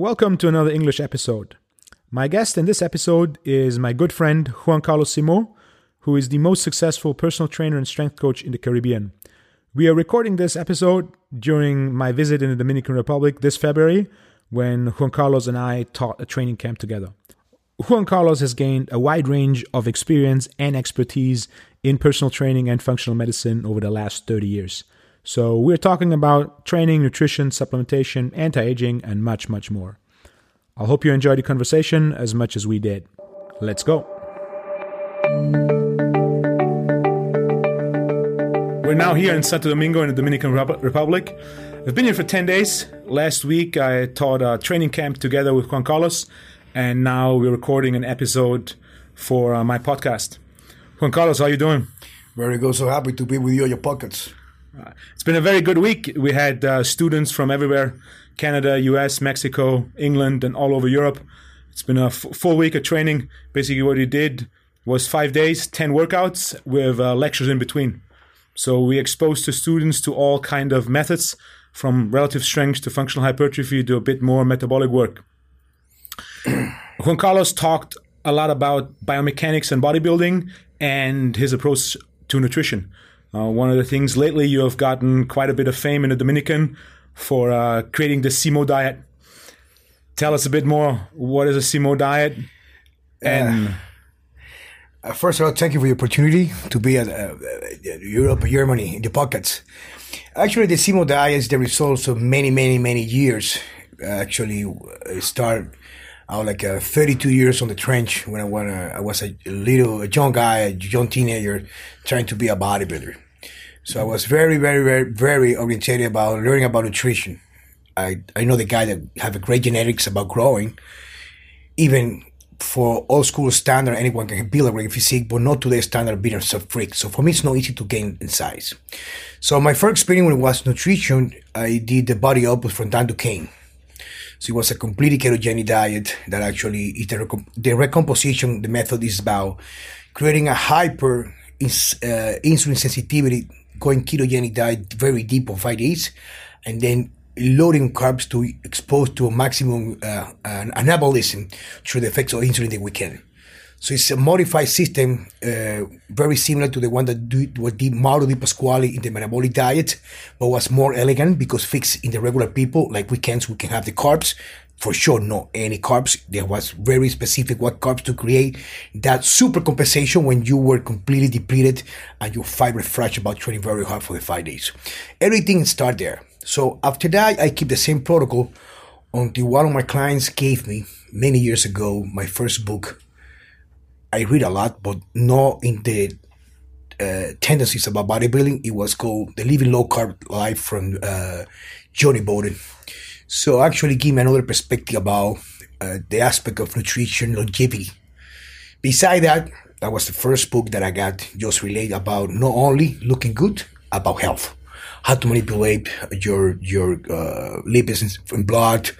Welcome to another English episode. My guest in this episode is my good friend Juan Carlos Simo, who is the most successful personal trainer and strength coach in the Caribbean. We are recording this episode during my visit in the Dominican Republic this February, when Juan Carlos and I taught a training camp together. Juan Carlos has gained a wide range of experience and expertise in personal training and functional medicine over the last 30 years. So we're talking about training, nutrition, supplementation, anti-aging, and much, much more. I hope you enjoyed the conversation as much as we did. Let's go. We're now here in Santo Domingo in the Dominican Republic. I've been here for 10 days. Last week, I taught a training camp together with Juan Carlos, and now we're recording an episode for my podcast. Juan Carlos, how are you doing? Very good. So happy to be with you in your pockets. It's been a very good week. We had students from everywhere, Canada, US, Mexico, England, and all over Europe. It's been a full week of training. Basically what we did was 5 days, 10 workouts with lectures in between. So we exposed the students to all kind of methods, from relative strength to functional hypertrophy to a bit more metabolic work. Juan Carlos talked a lot about biomechanics and bodybuilding and his approach to nutrition. One of the things lately, you have gotten quite a bit of fame in the Dominican for creating the Simo Diet. Tell us a bit more. What is a Simo Diet? And first of all, thank you for the opportunity to be at Europe, Germany, in the pockets. Actually, the Simo Diet is the result of many, many, many years. Actually, it started out like 32 years on the trench when I was a young guy, a young teenager, trying to be a bodybuilder. So I was very, very, very, very orientated about learning about nutrition. I know the guy that have a great genetics about growing, even for old school standard, anyone can build a great physique, but not today's standard being a freak. So for me, it's not easy to gain in size. So my first experience was nutrition. I did the body opus from Dan Duquesne. So it was a completely ketogenic diet that actually is the recomposition. The method is about creating a hyper insulin sensitivity, going ketogenic diet very deep on 5 days, and then loading carbs to expose to a maximum anabolism through the effects of insulin that we can. So it's a modified system, very similar to the one that did Mauro Di Pasquale in the metabolic diet, but was more elegant because fixed in the regular people, like weekends, we can have the carbs. For sure, no any carbs. There was very specific what carbs to create that super compensation when you were completely depleted and your fiber fresh about training very hard for the 5 days. Everything started there. So after that, I keep the same protocol until one of my clients gave me, many years ago, my first book. I read a lot, but not in the tendencies about bodybuilding. It was called The Living Low Carb Life from Johnny Bowden. So actually give me another perspective about the aspect of nutrition, longevity. Besides that, that was the first book that I got just related about not only looking good, about health. How to manipulate your lipids and blood.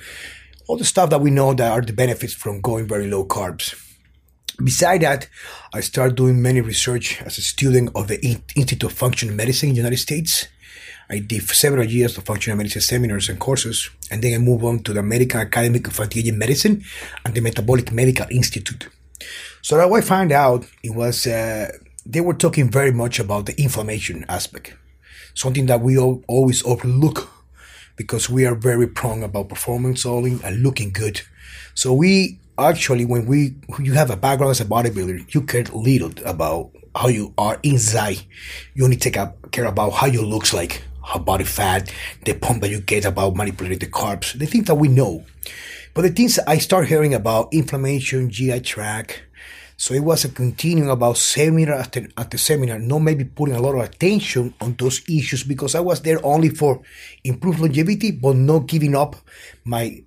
All the stuff that we know that are the benefits from going very low carbs. Besides that, I started doing many research as a student of the Institute of Functional Medicine in the United States. I did several years of functional medicine seminars and courses, and then I moved on to the American Academy of Functional Medicine and the Metabolic Medical Institute. So that I found out it was they were talking very much about the inflammation aspect, something that we always overlook because we are very prone about performance only and looking good. So we actually, when you have a background as a bodybuilder, you care little about how you are inside. You only take care about how you looks like, how body fat, the pump that you get about manipulating the carbs, the things that we know. But the things I start hearing about inflammation, GI tract. So it was a continuing about seminar after seminar, not maybe putting a lot of attention on those issues because I was there only for improved longevity, but not giving up my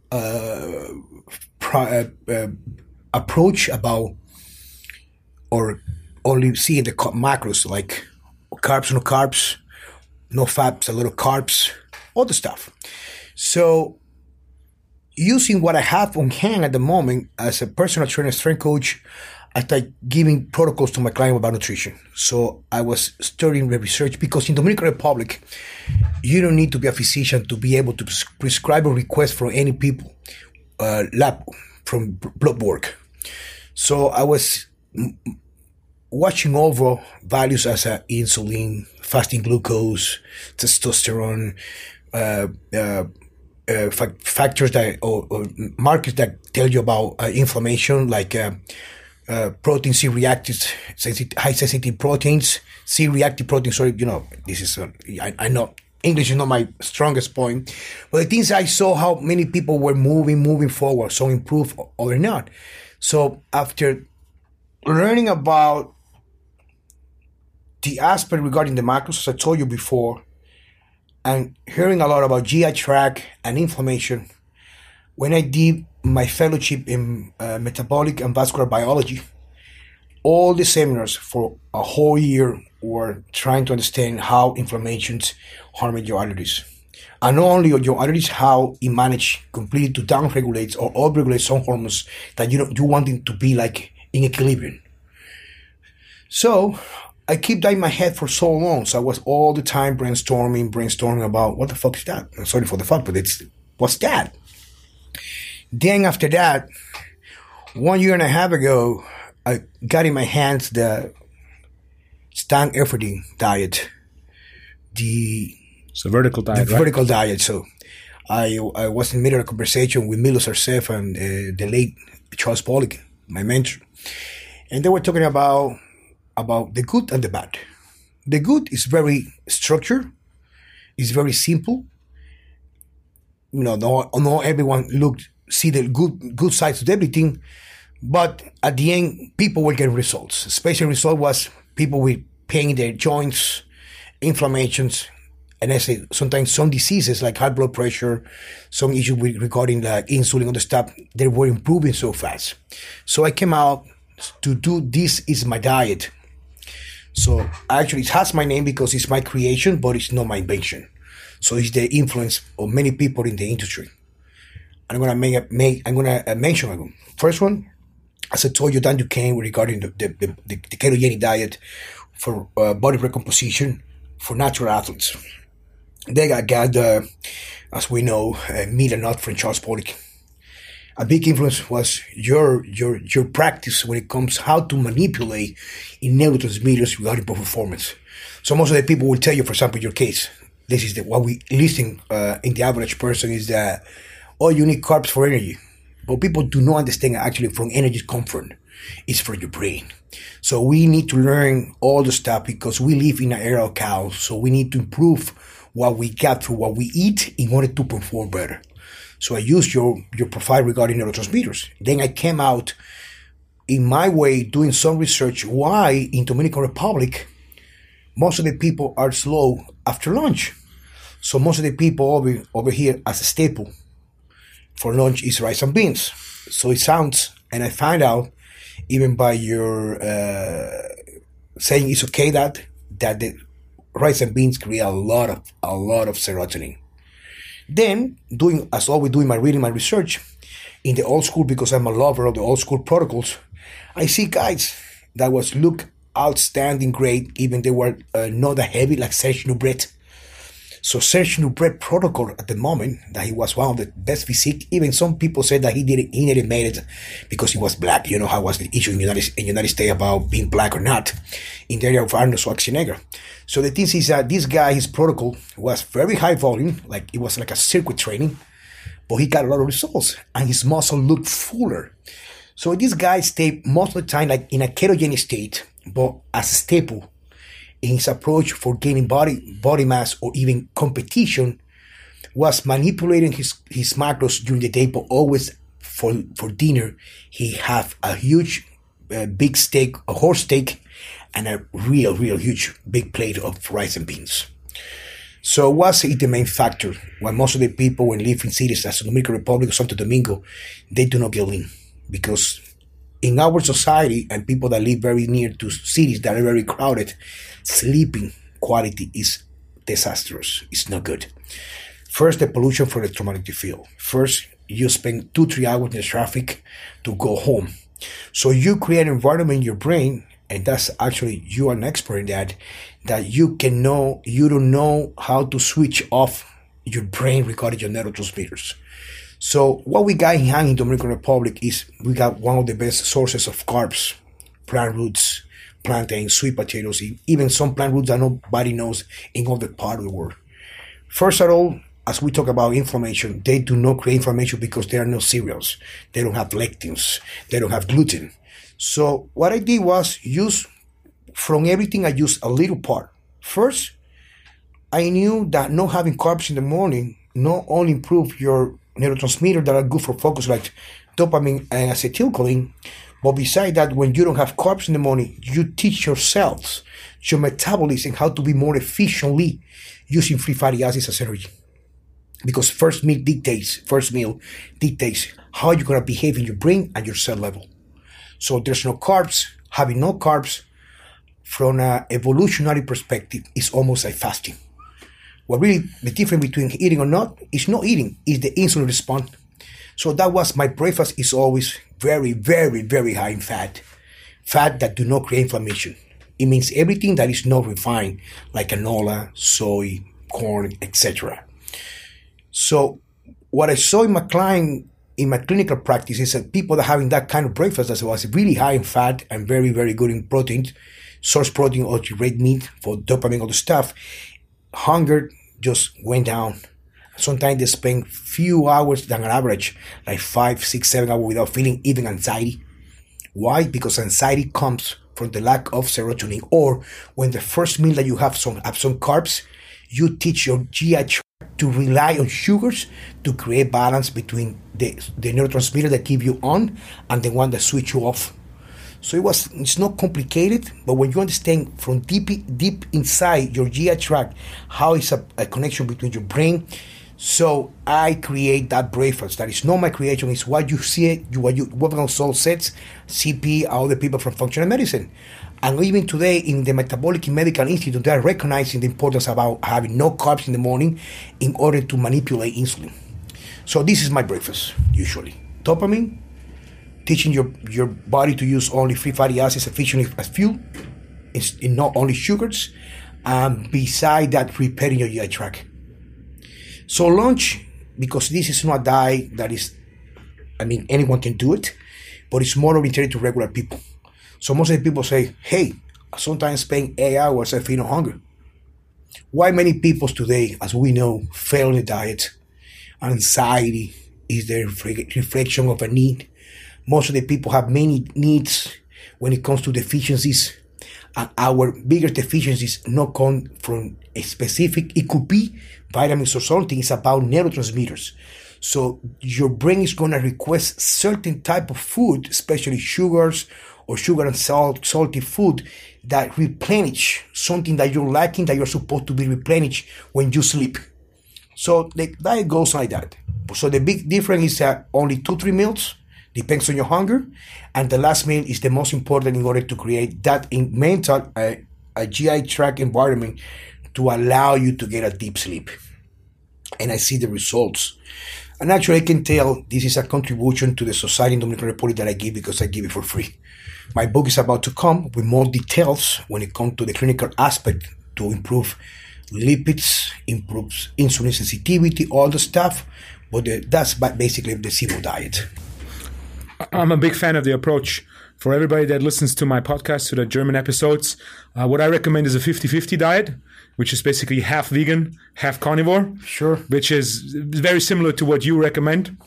approach about or only seeing the macros like carbs, no carbs, no fats, a lot of carbs, all the stuff. So using what I have on hand at the moment as a personal trainer, strength coach, I started giving protocols to my client about nutrition. So I was starting the research because in Dominican Republic, you don't need to be a physician to be able to prescribe a request for any people lab, from blood work. So I was watching over values as insulin, fasting glucose, testosterone, factors that, or markers that tell you about inflammation, like protein C-reactive, high-sensitive proteins, C-reactive proteins. Sorry, you know, this is, I know English is not my strongest point, but the things I saw how many people were moving forward, so improve or not. So after learning about the aspect regarding the macros, as I told you before, and hearing a lot about GI tract and inflammation, when I did my fellowship in metabolic and vascular biology, all the seminars for a whole year were trying to understand how inflammations harm your arteries. And not only your arteries, how it manages completely to downregulate or upregulate some hormones that you want it to be like in equilibrium. So I keep that in my head for so long. So I was all the time brainstorming about what the fuck is that? I'm sorry for the fuck, but what's that? Then after that, 1 year and a half ago, I got in my hands the Dan Efferding diet. It's a vertical diet, right? Vertical diet. So I was in the middle of a conversation with Milos Sarcev and the late Charles Poliquin, my mentor. And they were talking about the good and the bad. The good is very structured. It's very simple. You know, not everyone see the good sides of everything. But at the end, people will get results. Especially result was people with pain in their joints, inflammations, and I say sometimes some diseases like high blood pressure, some issues regarding like insulin and the stuff, they were improving so fast. So I came out to do This Is My Diet. So actually it has my name because it's my creation, but it's not my invention. So it's the influence of many people in the industry. I'm gonna mention them. First one, as I told you, Dan Duquesne regarding the ketogenic diet for body recomposition for natural athletes. They got as we know, meat and nut from Charles Poliquin. A big influence was your practice when it comes how to manipulate in neurotransmitters regarding performance. So most of the people will tell you, for example, your case. This is what we listen in the average person is that, oh, you need carbs for energy. But people do not understand actually from energy comfort. It's for your brain. So we need to learn all the stuff because we live in an era of chaos. So we need to improve what we get through what we eat in order to perform better. So I used your profile regarding neurotransmitters. Then I came out in my way doing some research why in Dominican Republic, most of the people are slow after lunch. So most of the people over here as a staple for lunch is rice and beans. So it sounds, and I find out even by your saying it's okay that the rice and beans create a lot of serotonin. Then doing as always doing my research in the old school because I'm a lover of the old school protocols. I see guys that was look outstanding great, even they were not that heavy like Serge Nubret. So Serge Nubret protocol at the moment that he was one of the best physique. Even some people said that he never made it because he was black. You know how was the issue in the United States about being black or not in the area of Arnold Schwarzenegger. So the thing is that this guy, his protocol was very high volume, like it was like a circuit training, but he got a lot of results and his muscle looked fuller. So this guy stayed most of the time like in a ketogenic state, but as a staple in his approach for gaining body mass or even competition was manipulating his macros during the day, but always for dinner he have a huge big steak, a horse steak, and a real huge big plate of rice and beans. So was it the main factor why most of the people when live in cities as the Dominican Republic or Santo Domingo, they do not get lean? Because in our society and people that live very near to cities that are very crowded, sleeping quality is disastrous. It's not good. First, the pollution for the electromagnetic field. First, you spend 2-3 hours in the traffic to go home. So you create an environment in your brain, and that's actually, you are an expert in that you don't know how to switch off your brain regarding your neurotransmitters. So what we got in hand in Dominican Republic is we got one of the best sources of carbs, plant roots, plantains, sweet potatoes, even some plant roots that nobody knows in other part of the world. First of all, as we talk about inflammation, they do not create inflammation because there are no cereals. They don't have lectins. They don't have gluten. So what I did was use, from everything I used a little part. First, I knew that not having carbs in the morning not only improve your neurotransmitters that are good for focus like dopamine and acetylcholine, but besides that, when you don't have carbs in the morning, you teach your cells, your metabolism, how to be more efficiently using free fatty acids as energy. Because first meal dictates how you're going to behave in your brain and your cell level. So there's no carbs. Having no carbs, from an evolutionary perspective, is almost like fasting. What really the difference between eating or not is not eating, is the insulin response. So that was my breakfast is always very, very, very high in fat. Fat that do not create inflammation. It means everything that is not refined, like canola, soy, corn, etc. So what I saw in my client, in my clinical practice, is that people that are having that kind of breakfast that was really high in fat and very, very good in protein, source protein or red meat for dopamine, all the stuff, hunger just went down. Sometimes they spend few hours than an average, like 5, 6, 7 hours without feeling even anxiety. Why? Because anxiety comes from the lack of serotonin, or when the first meal that you have some carbs, you teach your GI to rely on sugars to create balance between the neurotransmitter that keep you on and the one that switch you off. So it's not complicated, but when you understand from deep inside your GI tract how it's a connection between your brain. So I create that breakfast. That is not my creation. It's what you see, Wolfgang Unsöld says, CP, all the people from functional medicine. And even today in the Metabolic Medical Institute, they are recognizing the importance about having no carbs in the morning in order to manipulate insulin. So this is my breakfast, usually. Dopamine, teaching your body to use only free fatty acids efficiently as fuel, and not only sugars. And beside that, repairing your GI tract. So lunch, because this is not a diet that is, anyone can do it, but it's more oriented to regular people. So most of the people say, hey, I sometimes spend 8 hours, I feel no hunger. Why many people today, as we know, fail in the diet? Anxiety is the reflection of a need. Most of the people have many needs when it comes to deficiencies. And our bigger deficiencies not come from a specific, it could be vitamins or something, it's about neurotransmitters. So your brain is going to request certain type of food, especially sugars or sugar and salty food that replenish something that you're lacking, that you're supposed to be replenished when you sleep. So the diet goes like that. So the big difference is that only 2-3 meals, depends on your hunger, and the last meal is the most important in order to create that mental a GI tract environment to allow you to get a deep sleep. And I see the results. And actually, I can tell this is a contribution to the society in Dominican Republic that I give because I give it for free. My book is about to come with more details when it comes to the clinical aspect to improve lipids, improves insulin sensitivity, all the stuff. But that's basically the Simo diet. I'm a big fan of the approach. For everybody that listens to my podcast, to the German episodes, what I recommend is a 50-50 diet, which is basically half vegan, half carnivore. Sure. Which is very similar to what you recommend,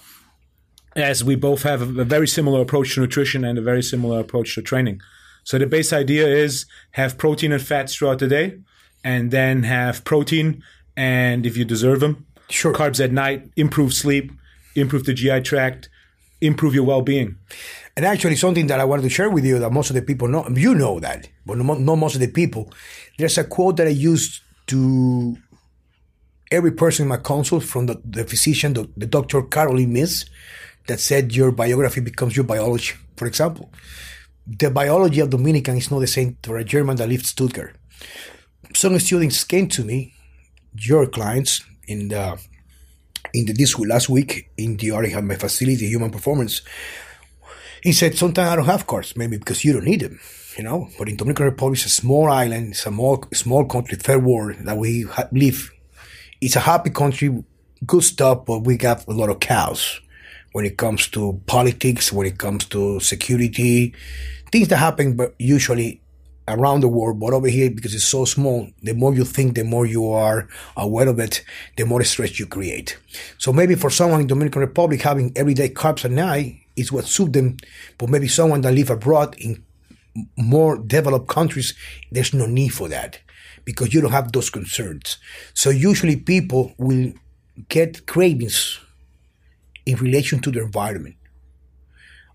as we both have a very similar approach to nutrition and a very similar approach to training. So the base idea is have protein and fats throughout the day, and then have protein, and if you deserve them, sure, carbs at night, improve sleep, improve the GI tract, improve your well-being. And actually, something that I wanted to share with you that most of the people know, you know that, but not most of the people, there's a quote that I use to every person in my consult from the physician, the Dr. Carolyn Miss, that said your biography becomes your biology. For example, the biology of Dominican is not the same for a German that lives Stuttgart. Some students came to me, your clients, this last week in the area of my facility, Human Performance. He said, sometimes I don't have carbs, maybe because you don't need them, But in Dominican Republic, it's a small island, it's a small country, third world that we live. It's a happy country, good stuff, but we got a lot of cows. when it comes to politics, when it comes to security, things that happen but usually around the world, but over here, because it's so small, the more you think, the more you are aware of it, the more stress you create. So maybe for someone in the Dominican Republic, having everyday carbs at night is what suits them, but maybe someone that lives abroad in more developed countries, there's no need for that because you don't have those concerns. So usually people will get cravings in relation to their environment.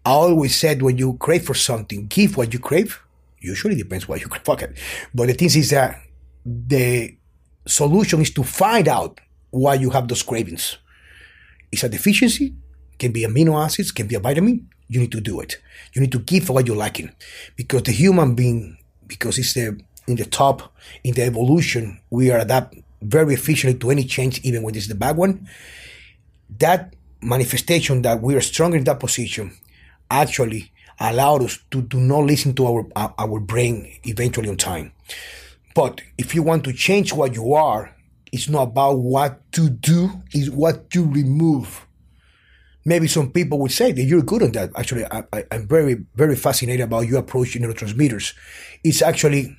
I always said when you crave for something, give what you crave. Usually depends what you crave. Fuck it. But the thing is that the solution is to find out why you have those cravings. It's a deficiency, can be amino acids, can be a vitamin. You need to do it. You need to give for what you're lacking. Because the human being, because it's in the top, in the evolution, we are adapt very efficiently to any change, even when it's the bad one. That manifestation that we are stronger in that position actually allowed us to do not listen to our brain eventually on time. But if you want to change what you are, it's not about what to do, it's what to remove. Maybe some people would say that you're good on that. Actually, I'm very, very fascinated about your approach to neurotransmitters. It's actually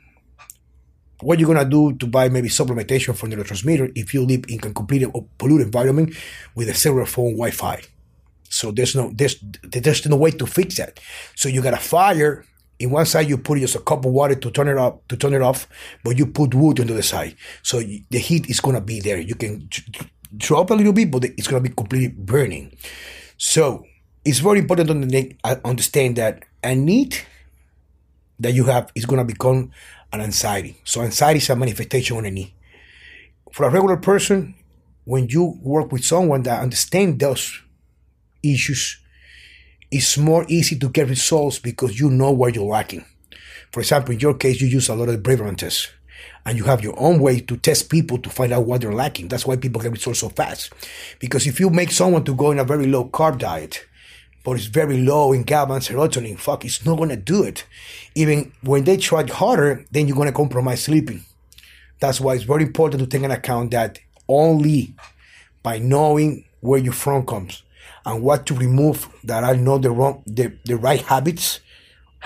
what you're going to do to buy maybe supplementation for neurotransmitter if you live in a completely polluted environment with a cellular phone Wi-Fi. So there's no way to fix that. So you got a fire. In one side, you put just a cup of water to turn it off, but you put wood on the other side. So the heat is going to be there. You can drop a little bit, but it's going to be completely burning. So it's very important to understand that a need that you have is going to become an anxiety. So anxiety is a manifestation on a need. For a regular person, when you work with someone that understands those issues, it's more easy to get results because you know where you're lacking. For example, in your case, you use a lot of Braverman tests. And you have your own way to test people to find out what they're lacking. That's why people get results so fast. Because if you make someone to go in a very low carb diet, but it's very low in GABA and serotonin, fuck, it's not going to do it. Even when they tried harder, then you're going to compromise sleeping. That's why it's very important to take into account that only by knowing where your from comes and what to remove that are not the right habits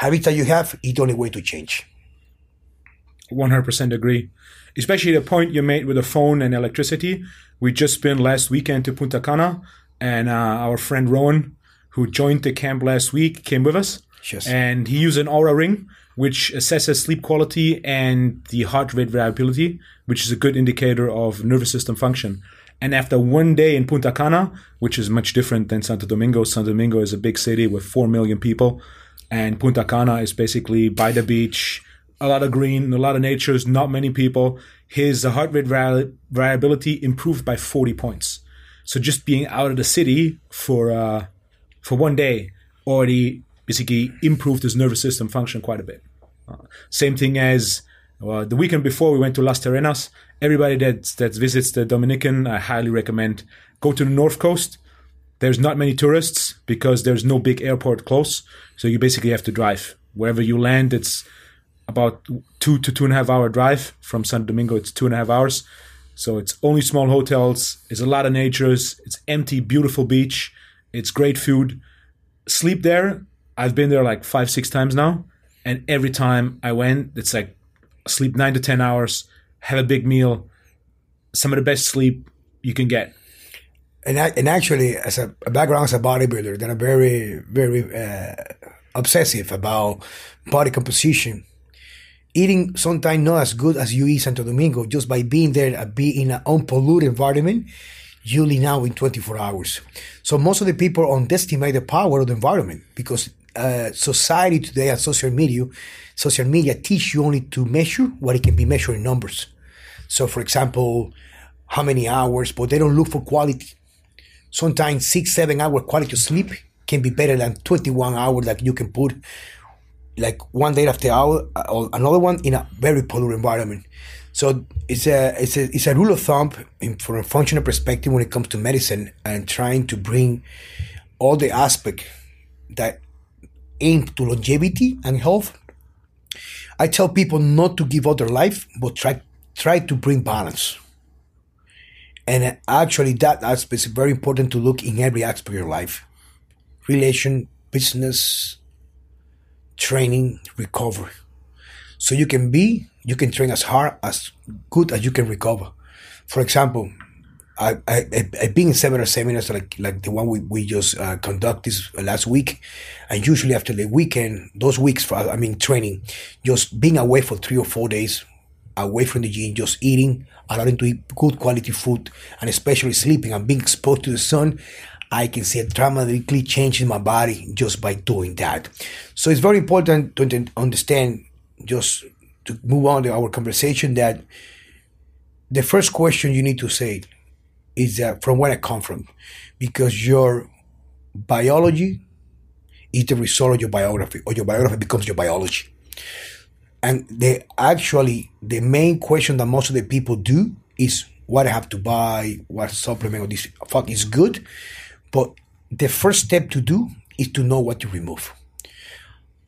that you have is the only way to change. 100% agree. Especially the point you made with the phone and electricity. We just been last weekend to Punta Cana, and our friend Rowan, who joined the camp last week, came with us. Yes. And he used an Aura ring, which assesses sleep quality and the heart rate variability, which is a good indicator of nervous system function. And after one day in Punta Cana, which is much different than Santo Domingo is a big city with 4 million people, and Punta Cana is basically by the beach, a lot of green, a lot of nature, not many people. His heart rate variability improved by 40 points. So just being out of the city for one day already basically improved his nervous system function quite a bit. Same thing as the weekend before we went to Las Terrenas. Everybody that visits the Dominican, I highly recommend go to the North Coast. There's not many tourists because there's no big airport close. So you basically have to drive. Wherever you land, it's about 2 to 2.5 hour drive. From Santo Domingo, it's 2.5 hours. So it's only small hotels. It's a lot of natures. It's empty, beautiful beach. It's great food. Sleep there. I've been there like 5-6 times now. And every time I went, it's like sleep 9 to 10 hours, have a big meal, some of the best sleep you can get. And actually, as a background as a bodybuilder, then I'm very, very obsessive about body composition. Eating sometimes not as good as you eat Santo Domingo, just by being there and being in an unpolluted environment, you lean out in 24 hours. So most of the people underestimate the power of the environment because society today and social media teach you only to measure what it can be measured in numbers. So for example, how many hours, but they don't look for quality. Sometimes 6-7 hour quality of sleep can be better than 21 hours that you can put like one day after hour, or another one in a very polluted environment. So it's a rule of thumb from a functional perspective when it comes to medicine and trying to bring all the aspects that aim to longevity and health. I tell people not to give up their life, but try to bring balance. And actually that aspect is very important to look in every aspect of your life. relation, business, training, recovery. So you can train as hard, as good as you can recover. For example, I've been in several seminars like the one we just conducted last week, and usually after the weekend, those weeks for training, just being away for 3 or 4 days, away from the gym, just eating, allowing to eat good quality food, and especially sleeping and being exposed to the sun, I can see a dramatically change in my body just by doing that. So it's very important to understand, just to move on to our conversation, that the first question you need to say is that from where I come from, because your biology is the result of your biography, or your biography becomes your biology. And the main question that most of the people do is what I have to buy, what supplement or this fuck is good. But the first step to do is to know what to remove.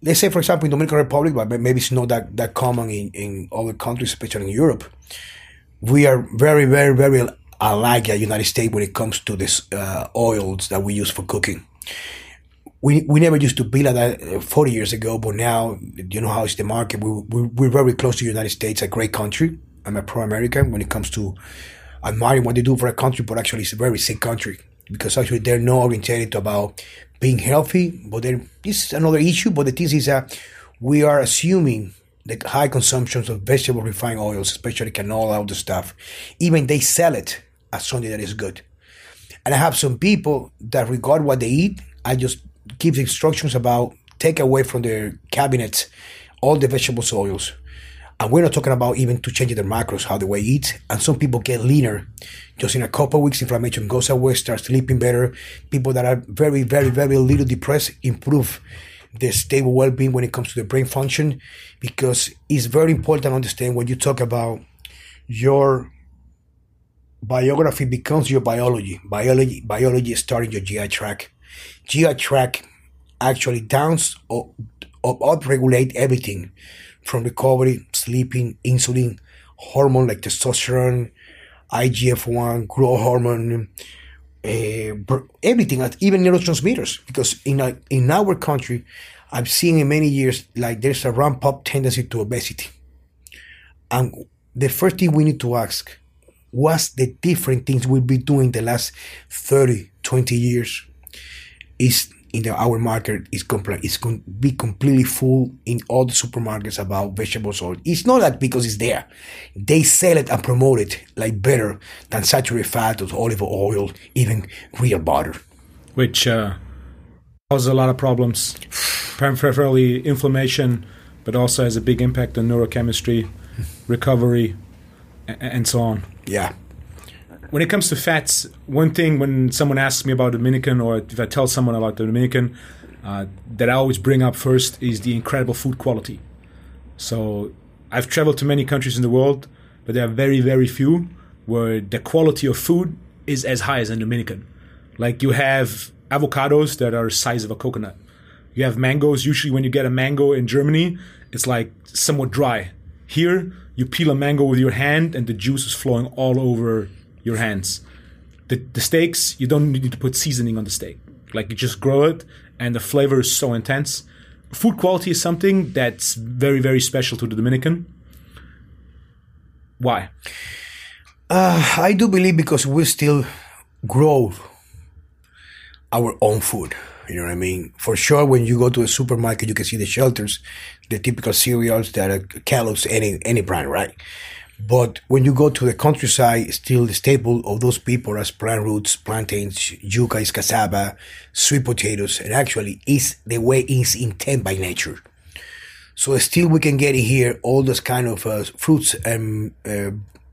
Let's say, for example, in the Dominican Republic, but maybe it's not that common in other countries, especially in Europe, we are very, very, very alike the United States when it comes to this oils that we use for cooking. We never used to be like that 40 years ago, but now, you know how it's the market. We're very close to the United States, a great country. I'm a pro-American when it comes to admiring what they do for a country, but actually it's a very sick country, because actually they're not oriented about being healthy, but this is another issue. But the thing is that we are assuming the high consumptions of vegetable refined oils, especially canola, all the stuff. Even they sell it as something that is good. And I have some people that regard what they eat. I just give the instructions about take away from their cabinets all the vegetable oils. And we're not talking about even to change their macros, how the way eat. And some people get leaner. Just in a couple of weeks, inflammation goes away, start sleeping better. People that are very, very, very little depressed improve their stable well-being when it comes to the brain function, because it's very important to understand when you talk about your biography becomes your biology. Biology starting your GI tract. GI tract actually downs or upregulate everything from recovery, sleeping, insulin, hormone like testosterone, IGF-1, growth hormone, everything, even neurotransmitters. Because in our country, I've seen in many years, like there's a ramp-up tendency to obesity. And the first thing we need to ask, what's the different things we've been doing the last 30, 20 years? Is in our market is complete. It's going to be completely full in all the supermarkets about vegetables oil. It's not that because it's there. They sell it and promote it like better than saturated fat or olive oil, even real butter, which causes a lot of problems, primarily inflammation, but also has a big impact on neurochemistry, recovery, and so on. Yeah. When it comes to fats, one thing when someone asks me about Dominican, or if I tell someone about the Dominican, that I always bring up first is the incredible food quality. So I've traveled to many countries in the world, but there are very, very few where the quality of food is as high as in Dominican. Like you have avocados that are the size of a coconut. You have mangoes. Usually when you get a mango in Germany, it's like somewhat dry. Here, you peel a mango with your hand and the juice is flowing all over your hands. The steaks, you don't need to put seasoning on the steak. Like you just grow it and the flavor is so intense. Food quality is something that's very, very special to the Dominican. Why? I do believe because we still grow our own food. You know what I mean? For sure, when you go to a supermarket, you can see the shelters, the typical cereals that are Kellogg's, any brand, right? But when you go to the countryside, still the staple of those people is plant roots, plantains, yuca is cassava, sweet potatoes, and actually is the way it's intended by nature. So still we can get in here all those kind of fruits and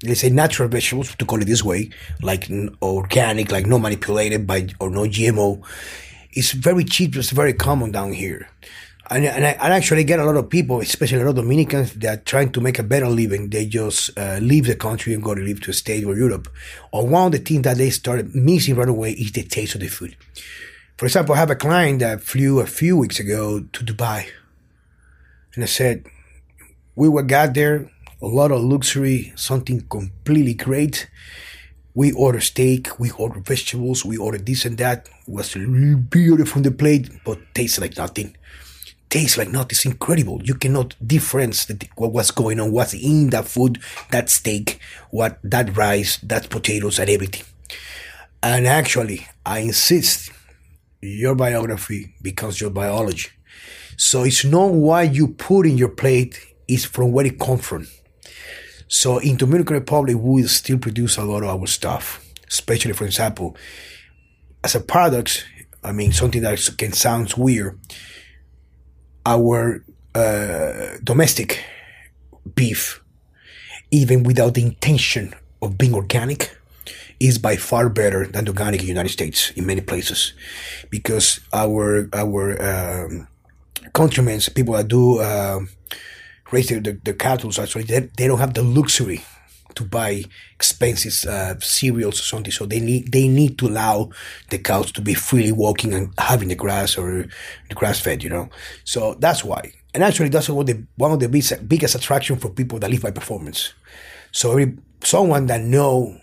let's say natural vegetables, to call it this way, like organic, like no manipulated by or no GMO. It's very cheap. It's very common down here. And I actually get a lot of people, especially a lot of Dominicans, that are trying to make a better living. They just leave the country and go to live to a state or Europe. Or one of the things that they started missing right away is the taste of the food. For example, I have a client that flew a few weeks ago to Dubai. And I said, we got there, a lot of luxury, something completely great. We order steak, we order vegetables, we order this and that. was really beautiful on the plate, but tastes like nothing. Tastes like nothing. It's incredible. You cannot difference what's going on, what's in that food, that steak, what that rice, that potatoes, and everything. And actually, I insist, your biography becomes your biology. So it's not what you put in your plate, it's from where it comes from. So in Dominican Republic, we still produce a lot of our stuff, especially, for example, as a paradox, I mean, something that can sound weird, our domestic beef, even without the intention of being organic, is by far better than organic in the United States in many places, because our countrymen, people that do raise the cattle, actually, they don't have the luxury to buy expensive cereals or something, so they need to allow the cows to be freely walking and having the grass or the grass fed, you know. So that's why, and actually that's one of the biggest attraction for people that live by performance. So someone that know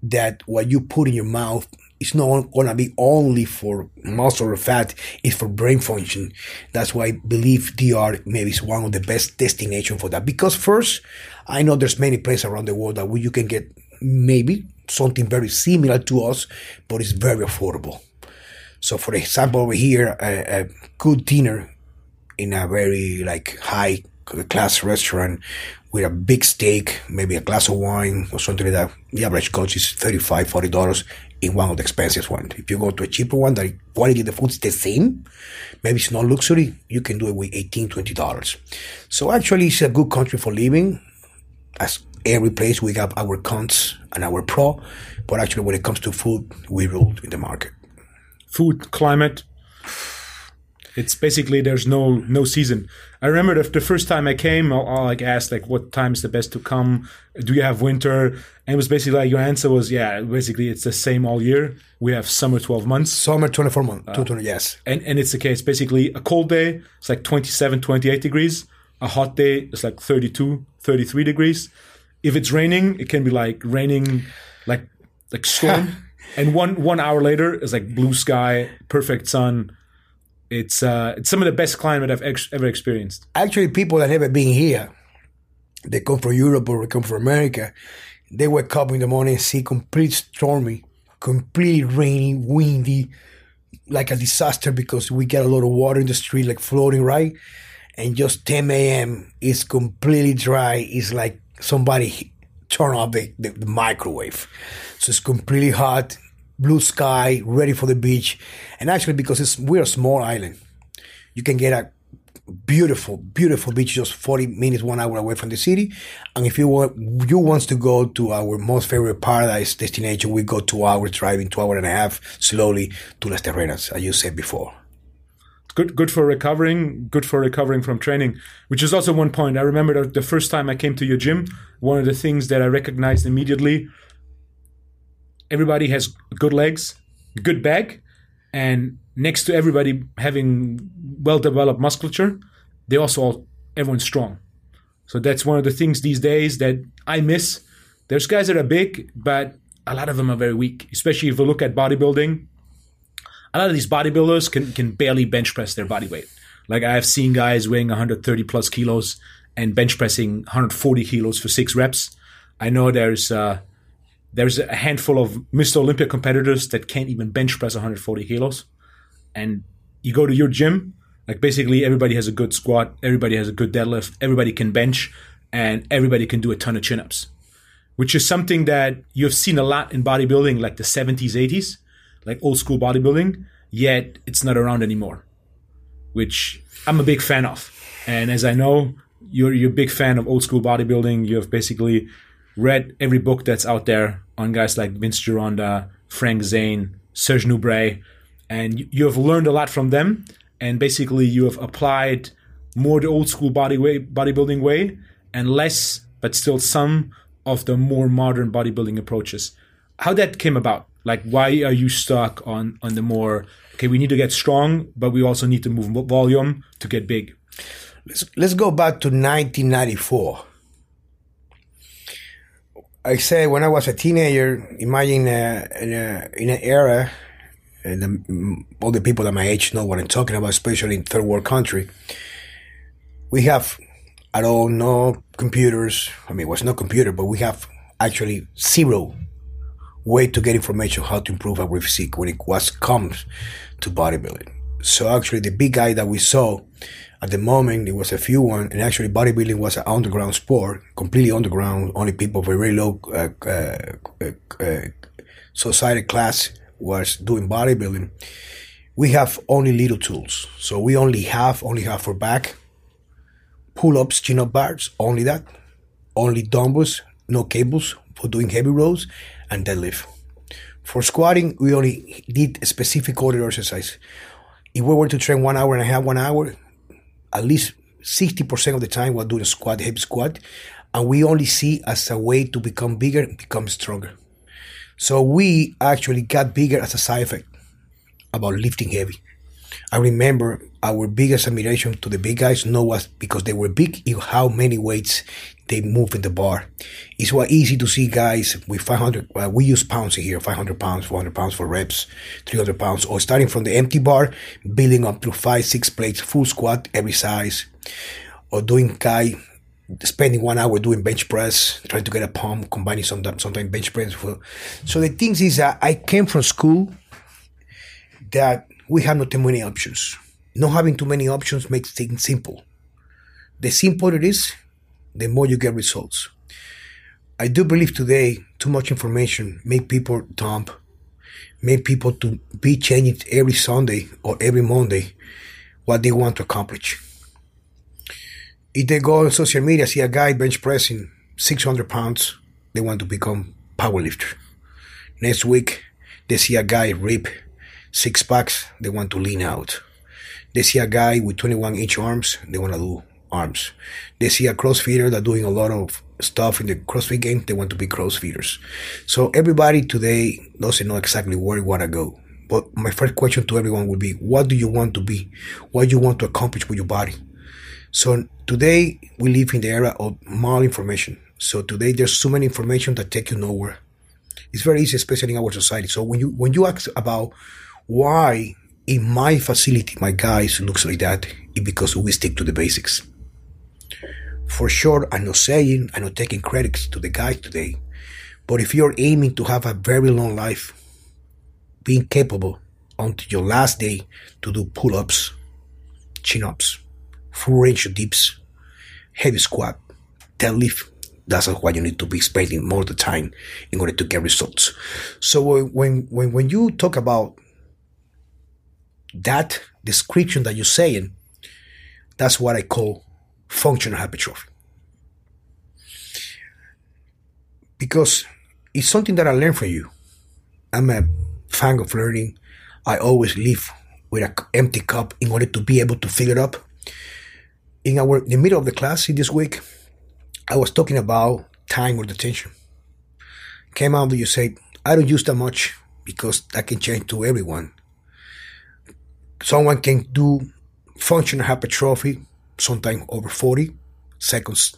that what you put in your mouth is not gonna be only for muscle or fat, it's for brain function. That's why I believe DR maybe is one of the best destinations for that. Because first, I know there's many places around the world that you can get maybe something very similar to us, but it's very affordable. So for example, over here, a good dinner in a very like high class restaurant with a big steak, maybe a glass of wine or something like that, the average cost is $35, $40 in one of the expensive ones. If you go to a cheaper one, the quality of the food is the same, maybe it's not luxury, you can do it with $18, $20. So actually, it's a good country for living. As every place, we have our cons and our pro, but actually when it comes to food, we rule in the market. Food, climate, it's basically there's no season. I remember the first time I came, I like asked like what time is the best to come? Do you have winter? And it was basically like your answer was yeah, basically it's the same all year. We have summer 12 months. Summer 24 months. 220, yes. And it's the case. Basically a cold day, it's like 27, 28 degrees. A hot day, it's like 32, 33 degrees. If it's raining, it can be like raining like storm. And one hour later it's like blue sky, perfect sun. It's some of the best climate I've ever experienced. Actually, people that haven't been here, they come from Europe or they come from America, they wake up in the morning and see complete stormy, completely rainy, windy, like a disaster because we get a lot of water in the street, like floating, right? And just 10 a.m. is completely dry. It's like somebody turned off the microwave. So it's completely hot. Blue sky, ready for the beach. And actually, because we're a small island, you can get a beautiful, beautiful beach just 40 minutes, 1 hour away from the city. And if you want to go to our most favorite paradise destination, we go 2 hours driving, 2.5 hours slowly to Las Terrenas, as you said before. Good for recovering from training, which is also one point. I remember the first time I came to your gym, one of the things that I recognized immediately, everybody has good legs, good back, and next to everybody having well-developed musculature, they also everyone's strong. So that's one of the things these days that I miss. There's guys that are big, but a lot of them are very weak, especially if we look at bodybuilding. A lot of these bodybuilders can barely bench press their body weight. Like I have seen guys weighing 130 plus kilos and bench pressing 140 kilos for 6 reps. I know there's a handful of Mr. Olympia competitors that can't even bench press 140 kilos. And you go to your gym, like basically everybody has a good squat, everybody has a good deadlift, everybody can bench, and everybody can do a ton of chin-ups, which is something that you've seen a lot in bodybuilding, like the 70s, 80s, like old school bodybuilding, yet it's not around anymore, which I'm a big fan of. And as I know, you're a big fan of old school bodybuilding. You have basically read every book that's out there on guys like Vince Gironda, Frank Zane, Serge Nubret, and you have learned a lot from them. And basically, you have applied more the old school bodybuilding way, and less, but still some of the more modern bodybuilding approaches. How that came about? Like, why are you stuck on the more? Okay, we need to get strong, but we also need to move volume to get big. Let's go back to 1994. I say when I was a teenager, imagine in an era all the people at my age know what I'm talking about, especially in third world country. We have at all no computers. I mean, it was no computer, but we have actually zero way to get information how to improve our physique when it comes to bodybuilding. So actually the big guy that we saw at the moment, it was a few one, and actually bodybuilding was an underground sport, completely underground. Only people with very low society class was doing bodybuilding. We have only little tools. So we only have for back, pull-ups, chin-up bars, only that, only dumbbells, no cables for doing heavy rows and deadlift. For squatting, we only did a specific order exercise. If we were to train 1 hour and a half, 1 hour, at least 60% of the time we're doing a squat, hip squat, and we only see as a way to become bigger and become stronger. So we actually got bigger as a side effect about lifting heavy. I remember our biggest admiration to the big guys was because they were big in how many weights they move in the bar. It's quite easy to see guys with 500, we use pounds here, 500 pounds, 400 pounds for reps, 300 pounds, or starting from the empty bar, building up to 5-6 plates, full squat, every size, or doing guy, spending 1 hour doing bench press, trying to get a pump, combining sometimes bench press. So the thing is that I came from school that we have not too many options. Not having too many options makes things simple. The simpler it is, the more you get results. I do believe today too much information make people dumb, make people to be changing every Sunday or every Monday what they want to accomplish. If they go on social media, see a guy bench pressing 600 pounds, they want to become power lifter. Next week, they see a guy rip 6 packs, they want to lean out. They see a guy with 21-inch arms, they want to do arms. They see a crossfitter that doing a lot of stuff in the CrossFit game, they want to be crossfitters. So everybody today doesn't know exactly where you want to go. But my first question to everyone would be, what do you want to be? What do you want to accomplish with your body? So today we live in the era of malinformation. So today there's so many information that take you nowhere. It's very easy, especially in our society. So when you ask about why in my facility my guys looks like that, it's because we stick to the basics. For sure, I'm not taking credits to the guys today, but if you're aiming to have a very long life, being capable until your last day to do pull-ups, chin-ups, full range of dips, heavy squat, deadlift, that's why you need to be spending more of the time in order to get results. So when you talk about that description that you're saying, that's what I call functional hypertrophy. Because it's something that I learned from you. I'm a fan of learning. I always live with an empty cup in order to be able to fill it up. In the middle of the class this week, I was talking about time or attention. Came out and you say, I don't use that much because that can change to everyone. Someone can do functional hypertrophy, sometime over 40 seconds.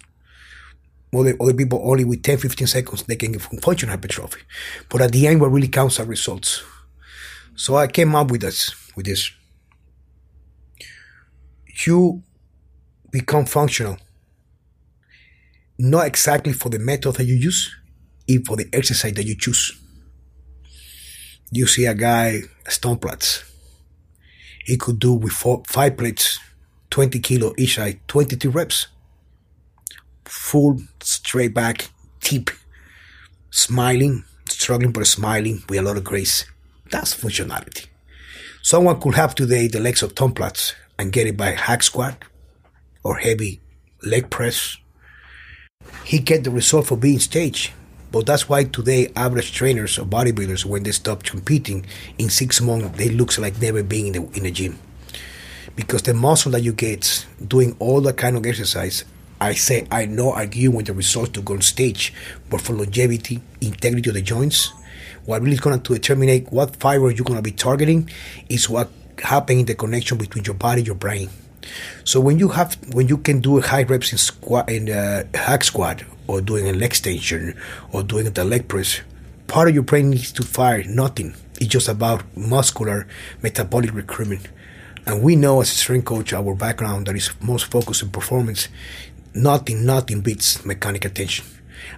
Other people only with 10, 15 seconds, they can get functional hypertrophy. But at the end, what really counts are results. So I came up with this. You become functional. Not exactly for the method that you use, but for the exercise that you choose. You see a guy, Tom Platz. He could do with 5 plates, 20 kilo each side, 22 reps. Full, straight back, deep, smiling, struggling but smiling with a lot of grace. That's functionality. Someone could have today the legs of Tom Platz and get it by hack squat or heavy leg press. He get the result for being staged, but that's why today average trainers or bodybuilders, when they stop competing in 6 months, they look like never being in the gym. Because the muscle that you get doing all that kind of exercise, I argue with the results to go on stage, but for longevity, integrity of the joints, what really is going to determine what fiber you're going to be targeting is what happens in the connection between your body and your brain. So when you can do high reps in squat, in hack squat, or doing a leg extension, or doing the leg press, part of your brain needs to fire nothing. It's just about muscular metabolic recruitment. And we know as a strength coach, our background that is most focused on performance, nothing beats mechanical tension.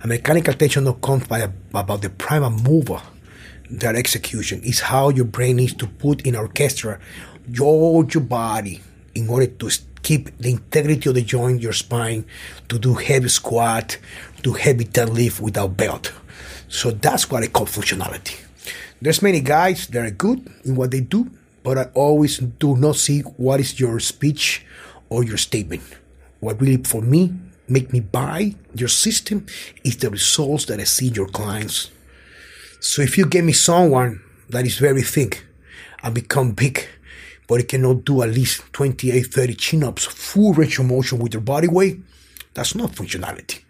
And mechanical tension not comes by about the primal mover, that execution. It's how your brain needs to put in orchestra your body in order to keep the integrity of the joint, your spine, to do heavy squat, to heavy deadlift without belt. So that's what I call functionality. There's many guys that are good in what they do, but I always do not see what is your speech or your statement. What really, for me, make me buy your system is the results that I see in your clients. So if you give me someone that is very thick and become big, but it cannot do at least 28, 30 chin-ups, full range of motion with your body weight, that's not functionality.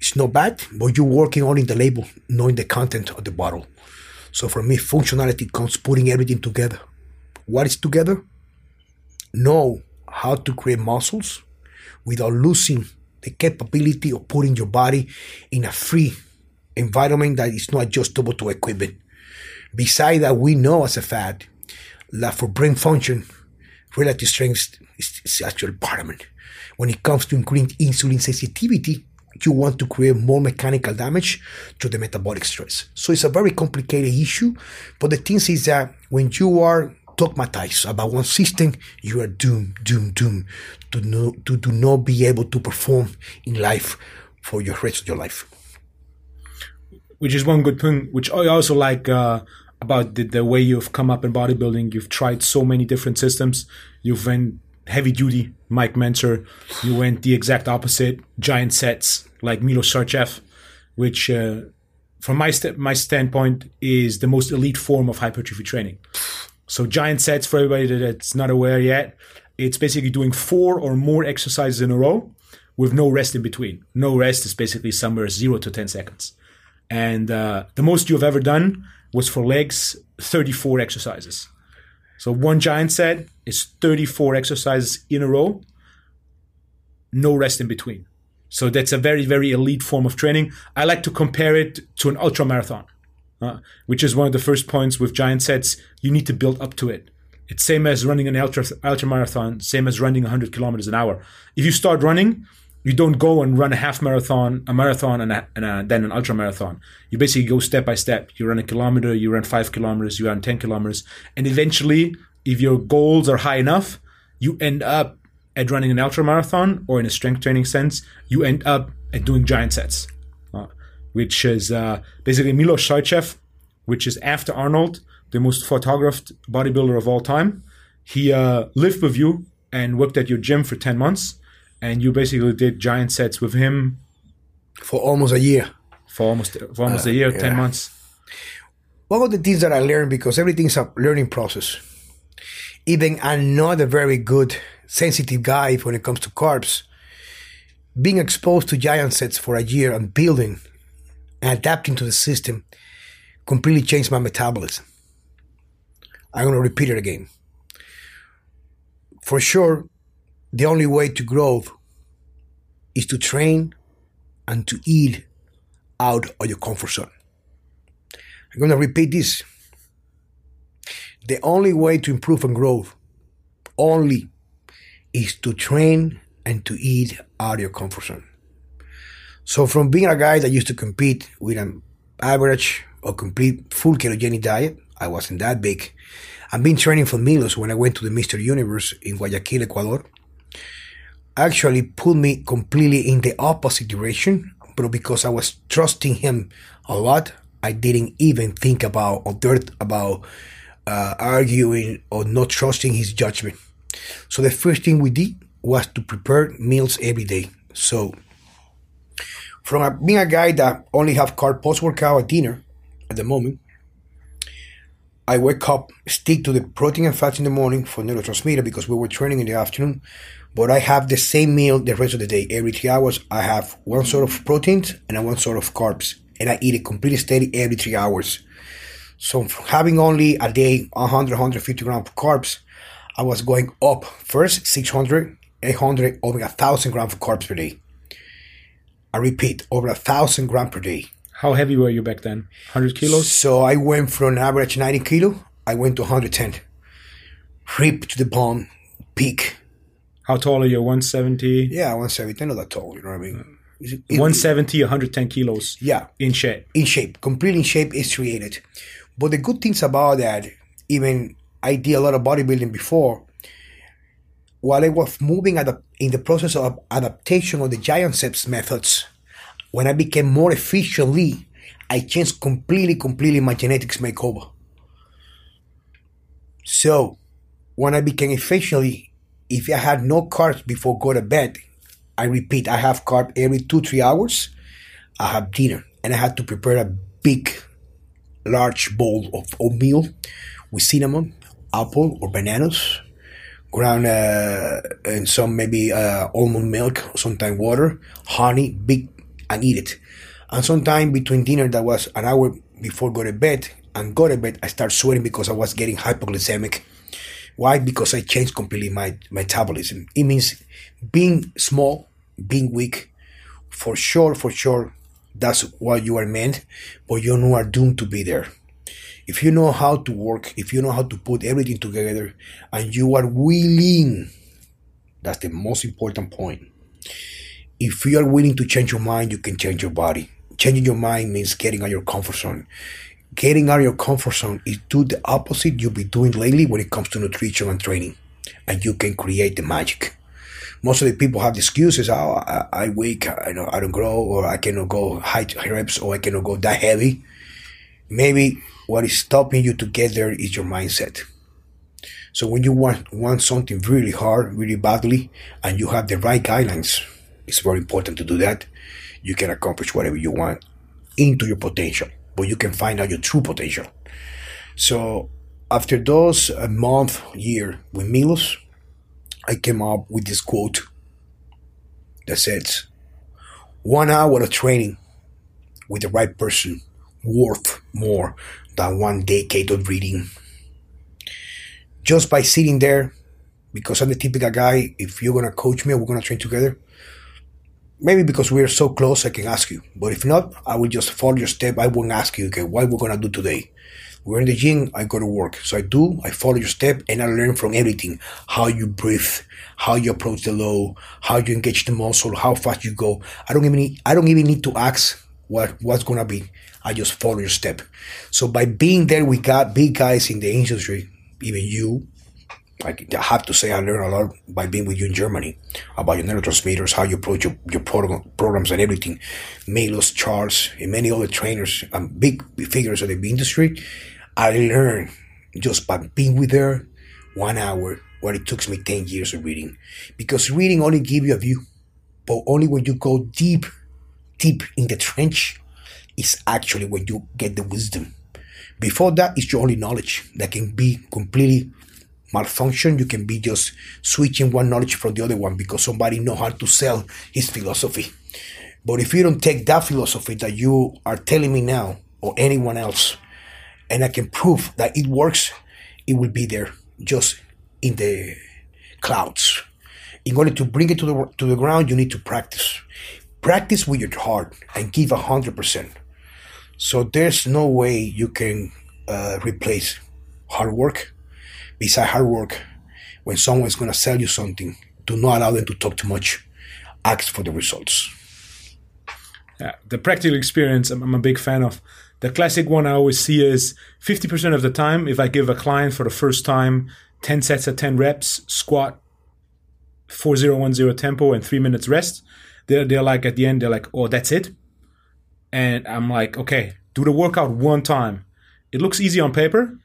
It's not bad, but you're working only in the label, not in the content of the bottle. So for me, functionality comes putting everything together. What is together? Know how to create muscles without losing the capability of putting your body in a free environment that is not adjustable to equipment. Besides that, we know as a fact that for brain function, relative strength is actually paramount. When it comes to increasing insulin sensitivity, you want to create more mechanical damage to the metabolic stress. So it's a very complicated issue, but the thing is that when you are dogmatized about one system, you are doomed to not be able to perform in life for your rest of your life. Which is one good thing, which I also like about the way you've come up in bodybuilding. You've tried so many different systems. You've went heavy duty, Mike Mentzer. You went the exact opposite, giant sets like Milos Sarcev, which from my standpoint is the most elite form of hypertrophy training. So giant sets, for everybody that's not aware yet, it's basically doing 4 or more exercises in a row with no rest in between. No rest is basically somewhere 0 to 10 seconds. And the most you've ever done was for legs, 34 exercises. So one giant set is 34 exercises in a row, no rest in between. So that's a very, very elite form of training. I like to compare it to an ultra marathon, which is one of the first points with giant sets. You need to build up to it. It's same as running an ultra marathon, same as running 100 kilometers an hour. If you start running, you don't go and run a half marathon, a marathon, and then an ultra marathon. You basically go step by step. You run a kilometer, you run 5 kilometers, you run 10 kilometers. And eventually, if your goals are high enough, you end up at running an ultra marathon, or in a strength training sense, you end up at doing giant sets, which is basically Milos Sarcev, which is after Arnold, the most photographed bodybuilder of all time. He lived with you and worked at your gym for 10 months. And you basically did giant sets with him for almost a year. For almost a year, yeah. 10 months. One of the things that I learned, because everything's a learning process. Even I'm not a very good sensitive guy when it comes to carbs. Being exposed to giant sets for a year and building and adapting to the system completely changed my metabolism. I'm going to repeat it again. For sure, the only way to grow is to train and to eat out of your comfort zone. I'm going to repeat this. The only way to improve and grow only is to train and to eat out of your comfort zone. So from being a guy that used to compete with an average or complete full ketogenic diet, I wasn't that big. I've been training for Milos when I went to the Mr. Universe in Guayaquil, Ecuador. Actually put me completely in the opposite direction, but because I was trusting him a lot, I didn't even think about or dirt about arguing or not trusting his judgment. So the first thing we did was to prepare meals every day. So from being a guy that only have carb post-workout at dinner at the moment, I wake up, stick to the protein and fats in the morning for neurotransmitter because we were training in the afternoon, but I have the same meal the rest of the day. Every 3 hours, I have one sort of proteins and one sort of carbs, and I eat it completely steady every 3 hours. So having only a day 100, 150 grams of carbs, I was going up first 600, 800, over 1,000 grams of carbs per day. I repeat, over 1,000 grams per day. How heavy were you back then? 100 kilos? So I went from average 90 kilo, I went to 110. Ripped to the bone, peak. How tall are you? 170? Yeah, 170. I'm not that tall, you know what I mean? 170, 110 kilos. Yeah. In shape. In shape. Completely in shape, striated. But the good things about that, even I did a lot of bodybuilding before, while I was moving in the process of adaptation of the giant steps methods, when I became more efficiently, I changed completely my genetics makeover. So when I became efficiently, if I had no carbs before go to bed, I repeat, I have carbs every 2-3 hours, I have dinner, and I had to prepare a big, large bowl of oatmeal with cinnamon, apple or bananas, ground and some maybe almond milk, sometimes water, honey, big, and eat it. And sometime between dinner, that was an hour before go to bed, and go to bed, I start sweating because I was getting hypoglycemic. Why? Because I changed completely my metabolism. It means being small, being weak, for sure, that's what you are meant, but you are doomed to be there. If you know how to work, if you know how to put everything together, and you are willing, that's the most important point. If you are willing to change your mind, you can change your body. Changing your mind means getting out of your comfort zone. Getting out of your comfort zone is do the opposite you'll be doing lately when it comes to nutrition and training, and you can create the magic. Most of the people have the excuses, oh, I weak, I don't grow, or I cannot go high reps, or I cannot go that heavy. Maybe what is stopping you to get there is your mindset. So when you want something really hard, really badly, and you have the right guidelines, it's very important to do that. You can accomplish whatever you want into your potential, but you can find out your true potential. So after those a month, year with Milos, I came up with this quote that says, 1 hour of training with the right person worth more than 1 decade of reading. Just by sitting there, because I'm the typical guy, if you're gonna coach me, we're gonna train together, maybe because we are so close, I can ask you, but if not, I will just follow your step. I won't ask you, okay, what we're gonna do today. We're in the gym, I go to work, so I follow your step, and I learn from everything, how you breathe, how you approach the load, how you engage the muscle, how fast you go. I don't even need to ask what's gonna be. I just follow your step. So by being there, we got big guys in the industry, even you. I have to say I learned a lot by being with you in Germany about your neurotransmitters, how you approach your programs and everything. Milos, Charles, and many other trainers and big figures of the industry. I learned just by being with her 1 hour what it took me 10 years of reading. Because reading only gives you a view, but only when you go deep in the trench, is actually when you get the wisdom. Before that, it's your only knowledge that can be completely malfunction. You can be just switching one knowledge from the other one because somebody knows how to sell his philosophy. But if you don't take that philosophy that you are telling me now or anyone else, and I can prove that it works, it will be there just in the clouds. In order to bring it to the ground, you need to practice. Practice with your heart and give 100%. So there's no way you can replace hard work. Besides hard work, when someone's going to sell you something, do not allow them to talk too much. Ask for the results. Yeah, the practical experience, I'm a big fan of. The classic one I always see is 50% of the time, if I give a client for the first time 10 sets of 10 reps, squat, 4010 tempo, and 3 minutes rest, they're like, at the end, they're like, oh, that's it? And I'm like, okay, do the workout one time. It looks easy on paper,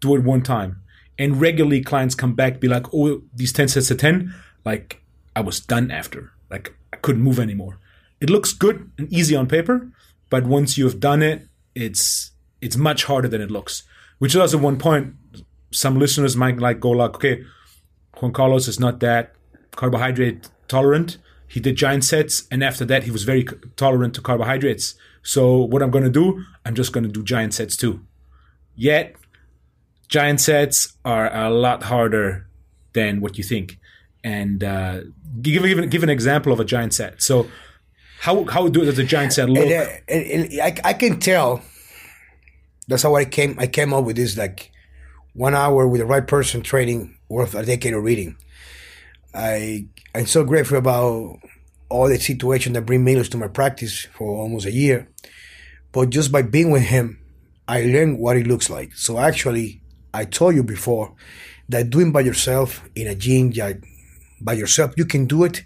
do it one time. And regularly clients come back, be like, oh, these 10 sets of 10, like I was done after. Like I couldn't move anymore. It looks good and easy on paper, but once you've done it, it's much harder than it looks. Which is also one point. Some listeners might go, okay, Juan Carlos is not that carbohydrate tolerant. He did giant sets, and after that, he was very tolerant to carbohydrates. So what I'm going to do, I'm just going to do giant sets too. Yet, giant sets are a lot harder than what you think. And give an example of a giant set. So How would do it as a giant said, look? I can tell. That's how I came up with this, like 1 hour with the right person training worth a decade of reading. I'm so grateful about all the situations that bring Milos to my practice for almost a year. But just by being with him, I learned what it looks like. So actually, I told you before that doing by yourself in a gym, by yourself, you can do it,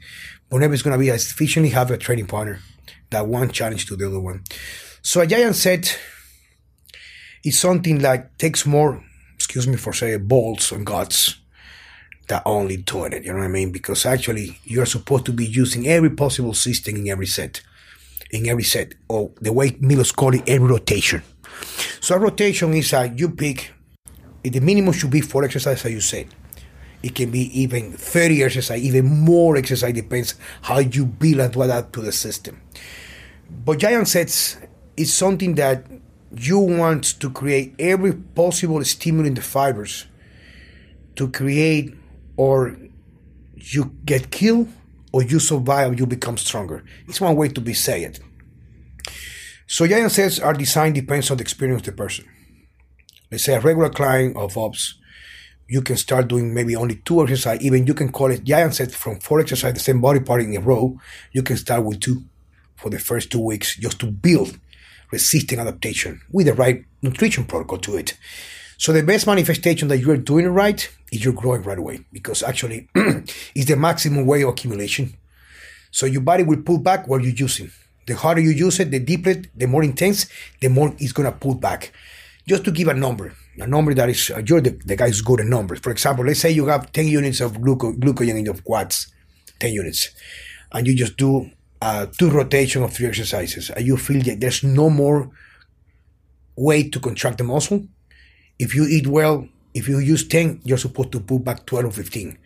but never is going to be as efficiently have a training partner. That one challenge to the other one. So a giant set is something that takes more, excuse me for saying, balls and guts than only doing it, you know what I mean? Because actually, you're supposed to be using every possible system in every set. Or the way Milos called it, every rotation. So a rotation is you pick, the minimum should be 4 exercises, as you said. It can be even 30 exercises, even more exercise, depends how you build and what up to the system. But giant sets is something that you want to create every possible stimulus in the fibers to create, or you get killed, or you survive, you become stronger. It's one way to be said. So giant sets are designed depends on the experience of the person. Let's say a regular client of ops, you can start doing maybe only 2 exercises, even you can call it giant set from 4 exercises, the same body part in a row. You can start with 2 for the first 2 weeks just to build resistant adaptation with the right nutrition protocol to it. So the best manifestation that you're doing it right is you're growing right away, because actually it's the maximum way of accumulation. So your body will pull back what you're using. The harder you use it, the deeper it, the more intense, the more it's going to pull back. Just to give a number that is, you're the guy who's good at numbers. For example, let's say you have 10 units of glucogen in your quads, 10 units, and you just do 2 rotations of 3 exercises, and you feel that there's no more way to contract the muscle. If you eat well, if you use 10, you're supposed to put back 12 or 15.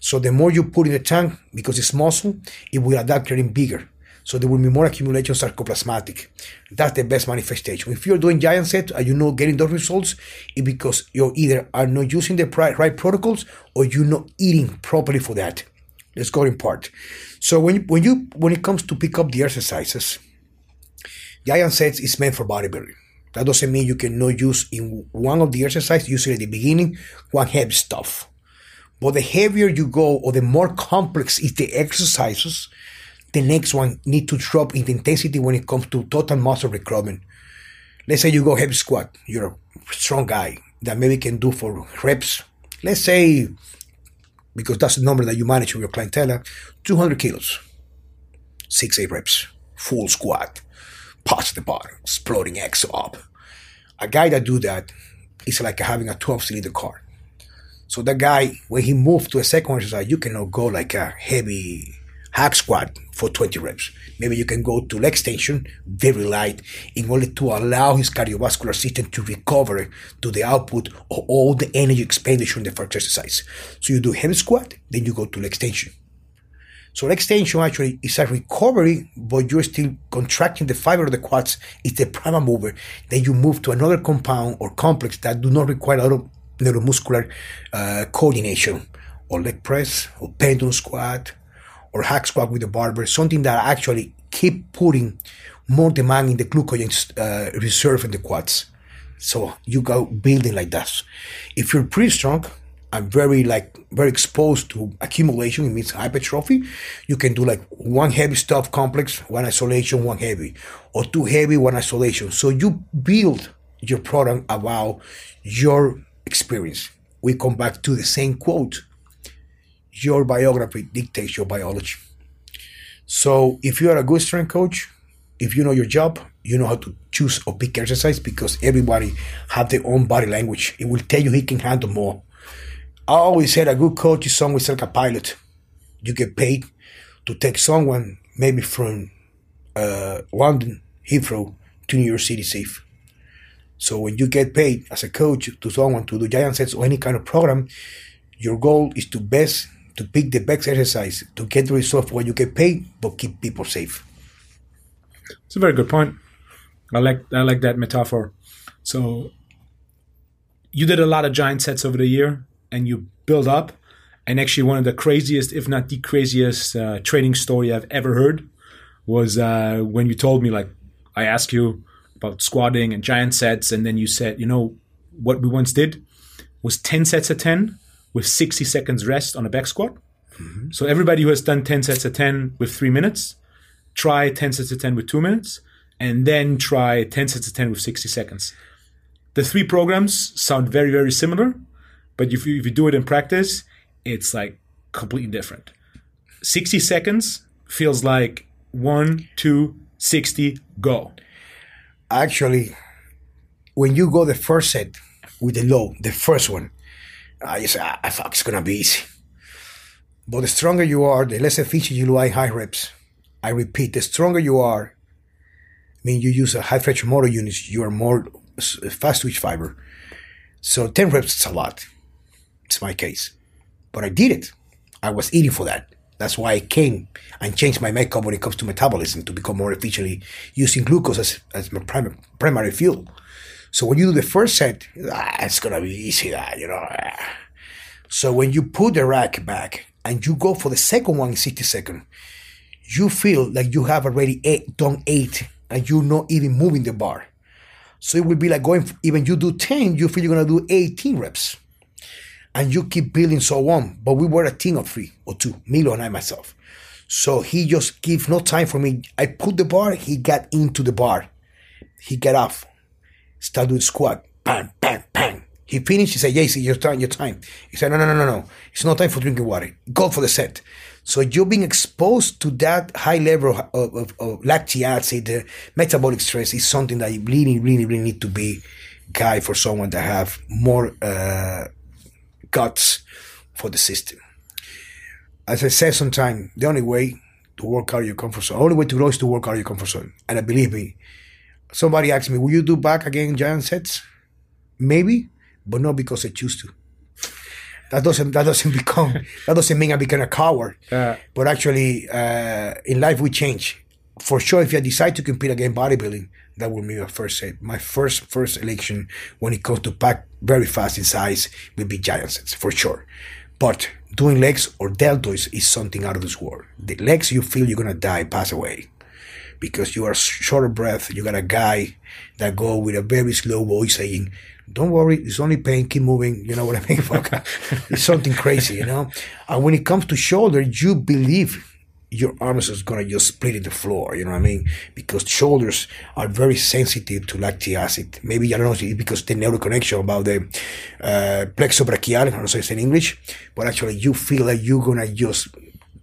So the more you put in the tank, because it's muscle, it will adapt getting bigger. So there will be more accumulation sarcoplasmatic. That's the best manifestation. If you're doing giant sets and you're not getting those results, it's because you either are not using the right protocols or you're not eating properly for that. Let's go in part. So when it comes to pick up the exercises, giant sets is meant for bodybuilding. That doesn't mean you cannot use in one of the exercises, usually at the beginning, one heavy stuff. But the heavier you go or the more complex is the exercises, the next one need to drop in the intensity when it comes to total muscle recruitment. Let's say you go heavy squat. You're a strong guy that maybe can do for reps. Let's say, because that's the number that you manage with your clientele, 200 kilos, 6-8 reps, full squat, past the bottom, exploding exo up. A guy that do that is like having a 12-cylinder car. So that guy, when he moved to a second exercise, you cannot go like a heavy hack squat for 20 reps. Maybe you can go to leg extension, very light, in order to allow his cardiovascular system to recover to the output of all the energy expenditure in the first exercise. So you do heavy squat, then you go to leg extension. So leg extension actually is a recovery, but you're still contracting the fiber of the quads. It's the prime mover. Then you move to another compound or complex that do not require a lot of neuromuscular coordination, or leg press, or pendulum squat, or hack squat with the barbell, something that actually keep putting more demand in the glucogen reserve in the quads. So you go building like that. If you're pretty strong and very exposed to accumulation, it means hypertrophy, you can do like one heavy stuff complex, one isolation, one heavy, or 2 heavy, one isolation. So you build your program about your experience. We come back to the same quote. Your biography dictates your biology. So if you are a good strength coach, if you know your job, you know how to choose or pick exercise, because everybody have their own body language. It will tell you he can handle more. I always said a good coach is someone like a pilot. You get paid to take someone maybe from London, Heathrow, to New York City safe. So when you get paid as a coach to someone to do giant sets or any kind of program, your goal is to pick the best exercise, to get the result for what you get paid, but keep people safe. It's a very good point. I like that metaphor. So you did a lot of giant sets over the year, and you build up. And actually one of the craziest, if not the craziest training story I've ever heard was when you told me, like, I asked you about squatting and giant sets, and then you said, you know, what we once did was 10 sets of 10 with 60 seconds rest on a back squat. Mm-hmm. So everybody who has done 10 sets of 10 with 3 minutes, try 10 sets of 10 with 2 minutes, and then try 10 sets of 10 with 60 seconds. The three programs sound very, very similar, but if you do it in practice, it's like completely different. 60 seconds feels like 1, 2, 60, go. Actually, when you go the first set with the low, the first one, you say, I thought it's going to be easy. But the stronger you are, the less efficient you like high reps. I repeat, the stronger you are, I mean, you use a high flexion motor units, you are more fast twitch fiber. So 10 reps is a lot. It's my case. But I did it. I was eating for that. That's why I came and changed my makeup when it comes to metabolism to become more efficiently using glucose as my primary fuel. So when you do the first set, it's going to be easy, you know. So when you put the rack back and you go for the second one in 60 seconds, you feel like you have already done eight and you're not even moving the bar. So it will be like going, even you do 10, you feel you're going to do 18 reps. And you keep building so on. But we were a team of 3 or 2, Milo and I myself. So he just gave no time for me. I put the bar, he got into the bar. He got off, started doing squat, bang, bang, bang. He finished, he said, yes, your time. He said, no. It's not time for drinking water. Go for the set. So you're being exposed to that high level of lactic acid, the metabolic stress is something that you really, really, really need to be guide for someone that have more... guts for the system. As I said sometimes, the only way to work out of your comfort zone, the only way to grow is to work out of your comfort zone. And believe me, somebody asked me, will you do back again giant sets? Maybe, but not because I choose to. That doesn't mean I become a coward. But actually, in life we change. For sure, if I decide to compete again bodybuilding, that will be my first set. My first election when it comes to pack very fast in size will be giant sets, for sure. But doing legs or deltoids is something out of this world. The legs, you feel you're going to die, pass away. Because you are short of breath. You got a guy that go with a very slow voice saying, don't worry, it's only pain, keep moving. You know what I mean? It's something crazy, you know? And when it comes to shoulder, you believe your arms is going to just split in the floor, you know what I mean? Because shoulders are very sensitive to lactic acid. Maybe, I don't know, because the neural connection about the plexobrachial, I don't know if it's in English, but actually you feel like you're going to just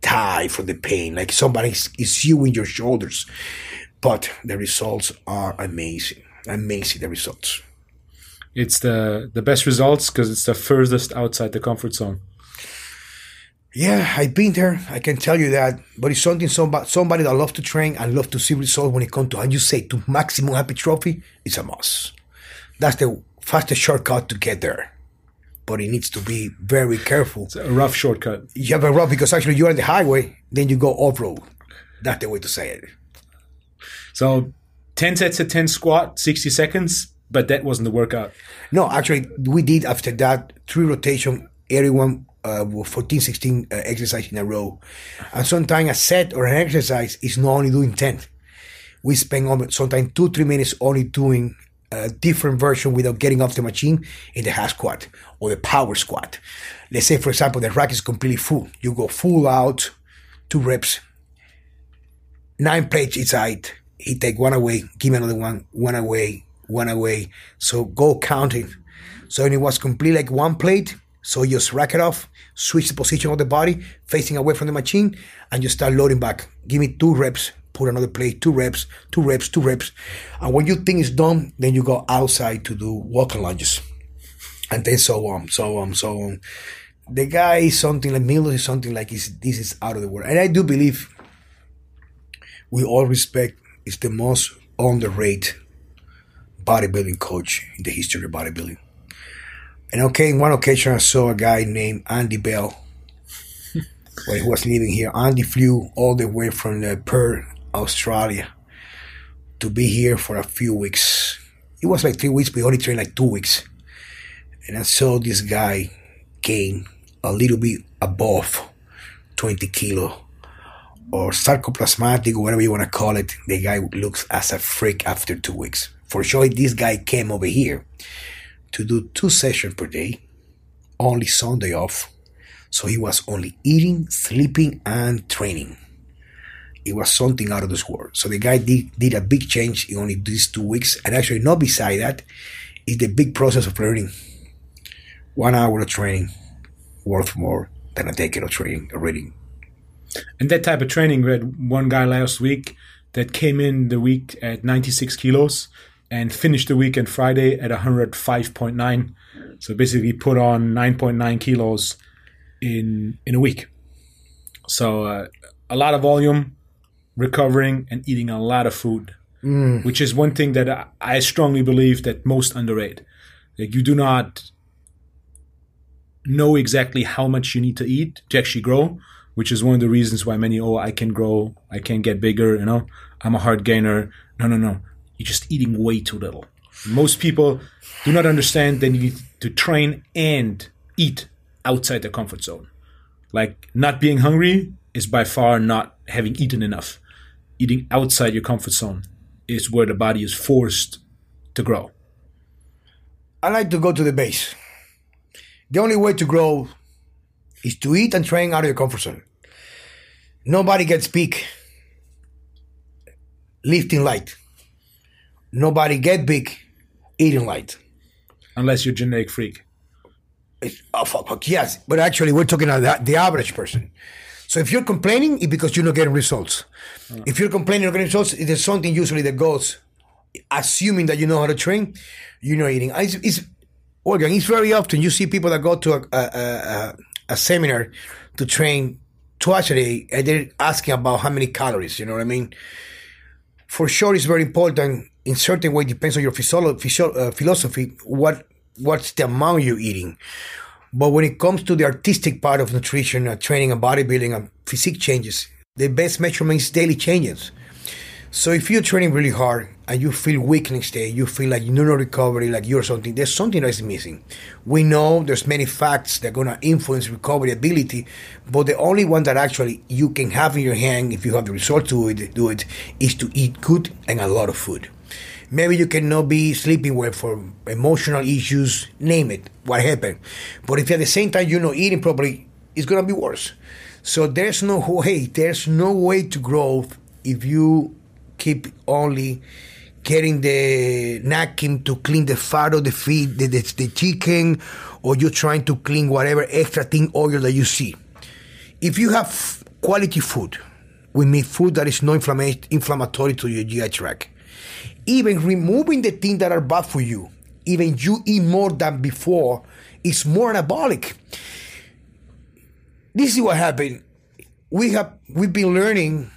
die from the pain, like somebody is you in your shoulders. But the results are amazing. Amazing, the results. It's the best results because it's the furthest outside the comfort zone. Yeah, I've been there. I can tell you that. But it's something somebody that loves to train and loves to see results when it comes to, how you say, to maximum hypertrophy, it's a must. That's the fastest shortcut to get there. But it needs to be very careful. It's a rough shortcut. You have a rough, because actually you're on the highway, then you go off-road. That's the way to say it. So 10 sets of 10 squat, 60 seconds, but that wasn't the workout. No, actually, we did after that 3 rotation, everyone... 14, 16 exercises in a row. And sometimes a set or an exercise is not only doing 10. We spend sometimes 2-3 minutes only doing a different version without getting off the machine in the half squat or the power squat. Let's say, for example, the rack is completely full. You go full out, 2 reps, 9 plates inside. He take one away, give me another one away. So go counting. So when it was complete like 1 plate, so you just rack it off, switch the position of the body, facing away from the machine, and you start loading back. Give me 2 reps, put another plate, 2 reps. And when you think it's done, then you go outside to do walking lunges. And then so on. The guy is something like Milos, is something like this is out of the world. And I do believe, with all respect, is the most underrated bodybuilding coach in the history of bodybuilding. And okay, in one occasion I saw a guy named Andy Bell when he was living here. Andy flew all the way from Perth, Australia, to be here for a few weeks. It was like 3 weeks, but he only trained like 2 weeks. And I saw this guy gain a little bit above 20 kilo or sarcoplasmatic, whatever you want to call it, the guy looks as a freak after 2 weeks. For sure, this guy came over here to do 2 sessions per day, only Sunday off. So he was only eating, sleeping, and training. It was something out of this world. So the guy did a big change in only these 2 weeks. And actually, not beside that, is the big process of learning. 1 hour of training worth more than a decade of training or reading. And that type of training, we had one guy last week that came in the week at 96 kilos and finished the week on Friday at 105.9. So basically put on 9.9 kilos in a week. So a lot of volume, recovering, and eating a lot of food, which is one thing that I strongly believe that most underrate. Like, you do not know exactly how much you need to eat to actually grow, which is one of the reasons why many, I can grow, I can get bigger, you know, I'm a hard gainer. No. You're just eating way too little. Most people do not understand they need to train and eat outside their comfort zone. Like, not being hungry is by far not having eaten enough. Eating outside your comfort zone is where the body is forced to grow. I like to go to the base. The only way to grow is to eat and train out of your comfort zone. Nobody gets big lifting light. Nobody get big eating light. Unless you're a genetic freak. Yes, but actually we're talking about the average person. So if you're complaining, it's because you're not getting results. If you're complaining, you're not getting results, there's something usually that goes, assuming that you know how to train, you're not eating. It's very often you see people that go to a seminar to train twice a day, and they're asking about how many calories, you know what I mean? For sure, it's very important. In certain way, depends on your philosophy, what's the amount you're eating. But when it comes to the artistic part of nutrition, training and bodybuilding and physique changes, the best measurement is daily changes. So if you're training really hard and you feel weak next day, you feel like you're not recovering, like you're something, there's something that's missing. We know there's many facts that are going to influence recovery ability, but the only one that actually you can have in your hand, if you have the resort to it, do it, is to eat good and a lot of food. Maybe you cannot be sleeping well for emotional issues, name it, what happened. But if at the same time you're not eating properly, it's going to be worse. So there's no way to grow if you keep only getting the napkin to clean the fat of the feet, the chicken, or you're trying to clean whatever extra thing oil that you see. If you have quality food, we mean food that is not inflammatory to your GI tract, even removing the things that are bad for you, even you eat more than before, is more anabolic. This is what happened. We've been learning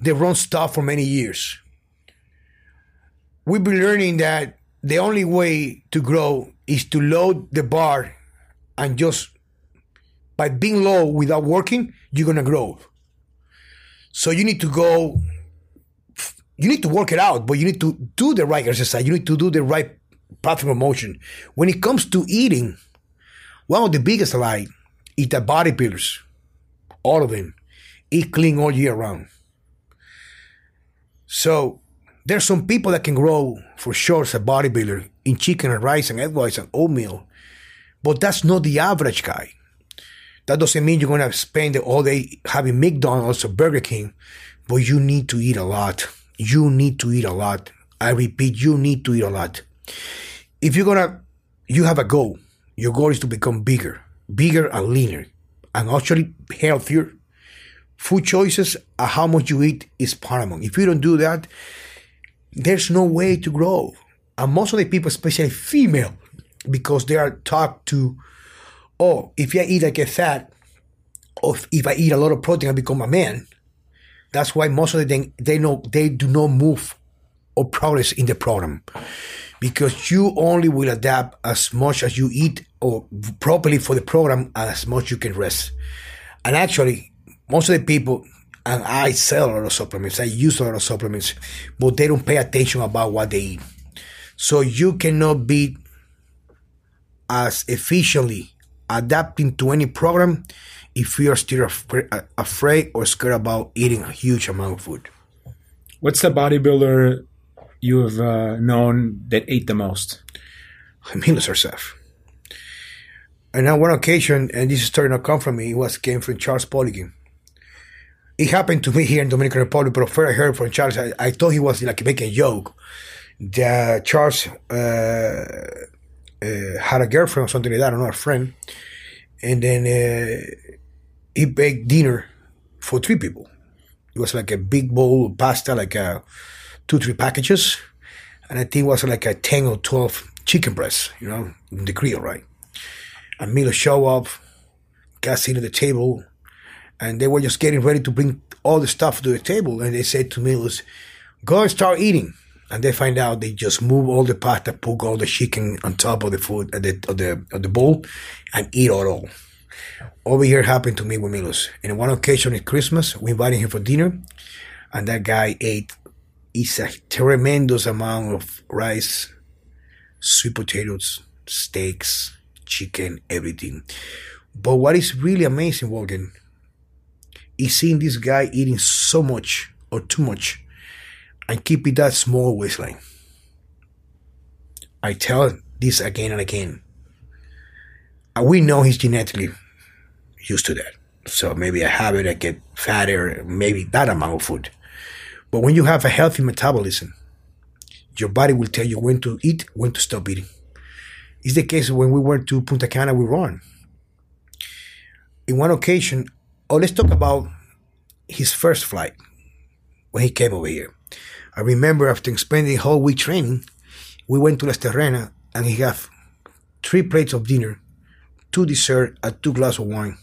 the wrong stuff for many years. We've been learning that the only way to grow is to load the bar, and just by being low without working, you're going to grow. So you need to go. You need to work it out, but you need to do the right exercise. You need to do the right platform of motion. When it comes to eating, one of the biggest lies is that bodybuilders, all of them, eat clean all year round. So there's some people that can grow for sure as a bodybuilder in chicken and rice and egg whites and oatmeal, but that's not the average guy. That doesn't mean you're going to spend all day having McDonald's or Burger King, but you need to eat a lot. You need to eat a lot. I repeat, you need to eat a lot. If you have a goal. Your goal is to become bigger and leaner, and actually healthier. Food choices and how much you eat is paramount. If you don't do that, there's no way to grow. And most of the people, especially female, because they are taught to, if I eat, I get fat, or if I eat a lot of protein, I become a man. That's why most of the thing they do not move or progress in the program, because you only will adapt as much as you eat or properly for the program and as much you can rest. And actually, most of the people, and I sell a lot of supplements, I use a lot of supplements, but they don't pay attention about what they eat. So you cannot be as efficiently adapting to any program if we are still afraid or scared about eating a huge amount of food. What's the bodybuilder you have known that ate the most? Milos Sarcev. And on one occasion, and this story not come from me, it came from Charles Poliquin. It happened to me here in Dominican Republic, but first I heard from Charles, I thought he was like making a joke. That Charles had a girlfriend or something like that, another friend, and then he baked dinner for three people. It was like a big bowl of pasta, like 2-3 packages, and I think it was like a 10 or 12 chicken breasts, you know, in the grill, right? And Milo showed up, got seated at the table, and they were just getting ready to bring all the stuff to the table, and they said to Milos, go and start eating. And they find out they just move all the pasta, put all the chicken on top of the food, of the bowl, and eat it all. Over here happened to me with Milos. And on one occasion at Christmas, we invited him for dinner, and that guy ate a tremendous amount of rice, sweet potatoes, steaks, chicken, everything. But what is really amazing, Wolfgang, is seeing this guy eating so much or too much and keep it that small waistline. I tell this again and again. We know he's genetically used to that. So maybe a habit, I get fatter, maybe that amount of food. But when you have a healthy metabolism, your body will tell you when to eat, when to stop eating. It's the case when we went to Punta Cana with Rowan. In one occasion, let's talk about his first flight when he came over here. I remember after spending the whole week training, we went to Las Terrenas and he had 3 plates of dinner, 2 desserts, and 2 glasses of wine.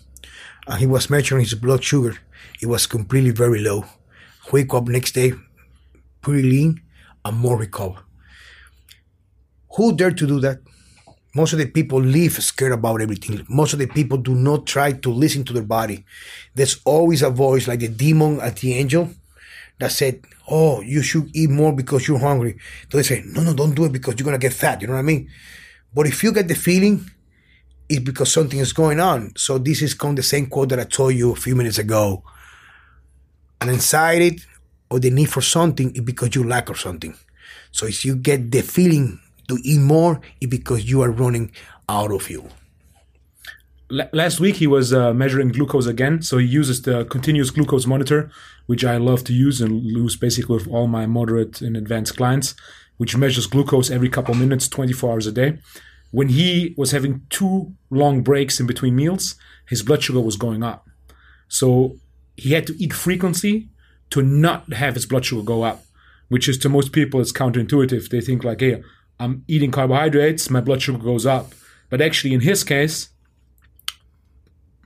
And he was measuring his blood sugar. It was completely very low. Wake up next day, pretty lean and more recovered. Who dared to do that? Most of the people live scared about everything. Most of the people do not try to listen to their body. There's always a voice like the demon at the angel that said, oh, you should eat more because you're hungry. So they say, no, don't do it because you're going to get fat. You know what I mean? But if you get the feeling, it's because something is going on. So this is the same quote that I told you a few minutes ago. An anxiety or the need for something is because you lack of something. So if you get the feeling to eat more, it's because you are running out of fuel. Last week, he was measuring glucose again. So he uses the continuous glucose monitor, which I love to use and use basically with all my moderate and advanced clients, which measures glucose every couple minutes, 24 hours a day. When he was having 2 long breaks in between meals, his blood sugar was going up. So he had to eat frequency to not have his blood sugar go up, which is to most people, it's counterintuitive. They think like, hey, I'm eating carbohydrates, my blood sugar goes up. But actually in his case,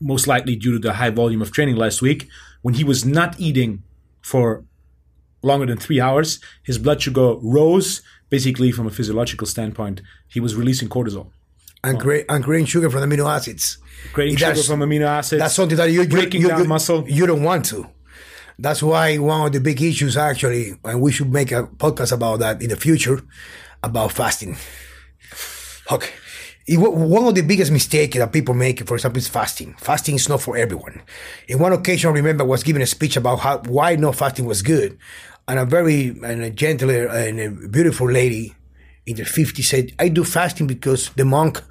most likely due to the high volume of training last week, when he was not eating for longer than 3 hours, his blood sugar rose. Basically, from a physiological standpoint, he was releasing cortisol. And creating sugar from amino acids. Creating sugar from amino acids. That's something that you're breaking down muscle. You don't want to. That's why one of the big issues actually, and we should make a podcast about that in the future, about fasting. Okay. One of the biggest mistakes that people make, for example, is fasting. Fasting is not for everyone. In one occasion, I remember I was giving a speech about why no fasting was good. And a gentle and a beautiful lady in the 50s said, I do fasting because the monk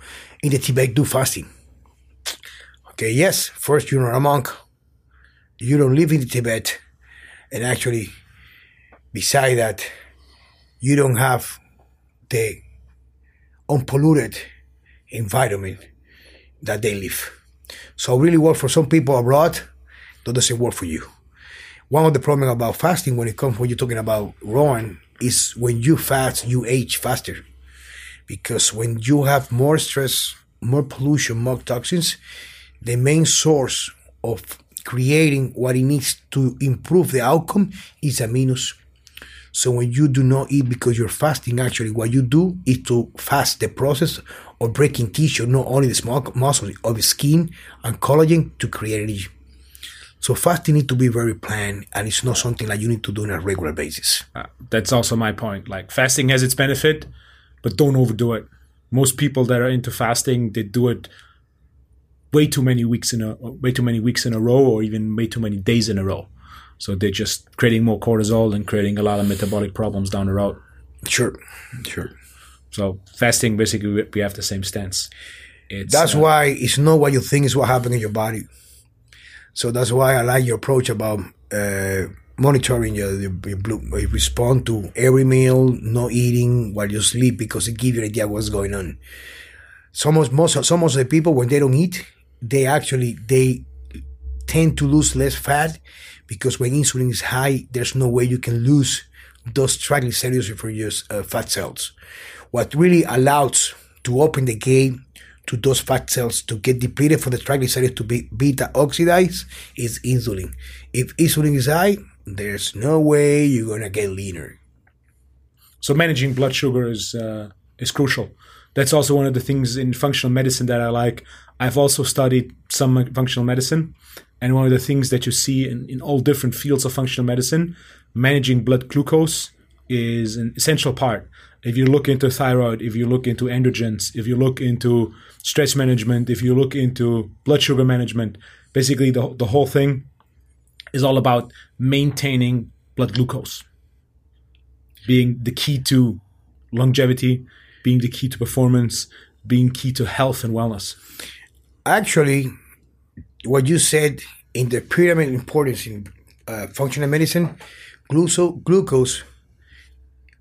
in the Tibet do fasting. Okay, yes, first you're not a monk. You don't live in Tibet. And actually, beside that, you don't have the unpolluted environment that they live. So really work for some people abroad, that doesn't work for you. One of the problems about fasting when it comes when you're talking about Rowan is when you fast, you age faster. Because when you have more stress, more pollution, more toxins, the main source of creating what it needs to improve the outcome is aminos. So when you do not eat because you're fasting, actually what you do is to fast the process of breaking tissue, not only the small muscles, of skin and collagen to create energy. So fasting needs to be very planned, and it's not something that you need to do on a regular basis. That's also my point. Like fasting has its benefit, but don't overdo it. Most people that are into fasting, they do it way too many weeks in a row, or even way too many days in a row. So they're just creating more cortisol and creating a lot of metabolic problems down the road. Sure. So fasting, basically, we have the same stance. That's why it's not what you think, it's what happened in your body. So that's why I like your approach about monitoring your blue, respond to every meal, not eating while you sleep, because it gives you an idea what's going on. Some of the people, when they don't eat, they tend to lose less fat, because when insulin is high, there's no way you can lose those triglycerides from your fat cells. What really allows to open the gate to those fat cells to get depleted for the triglycerides to be beta oxidized is insulin. If insulin is high, there's no way you're going to get leaner. So managing blood sugar is crucial. That's also one of the things in functional medicine that I like. I've also studied some functional medicine, and one of the things that you see in all different fields of functional medicine, managing blood glucose is an essential part. If you look into thyroid, if you look into androgens, if you look into stress management, if you look into blood sugar management, basically the whole thing is all about maintaining blood glucose, being the key to longevity, being the key to performance, being key to health and wellness. Actually, what you said in the pyramid importance in functional medicine, glucose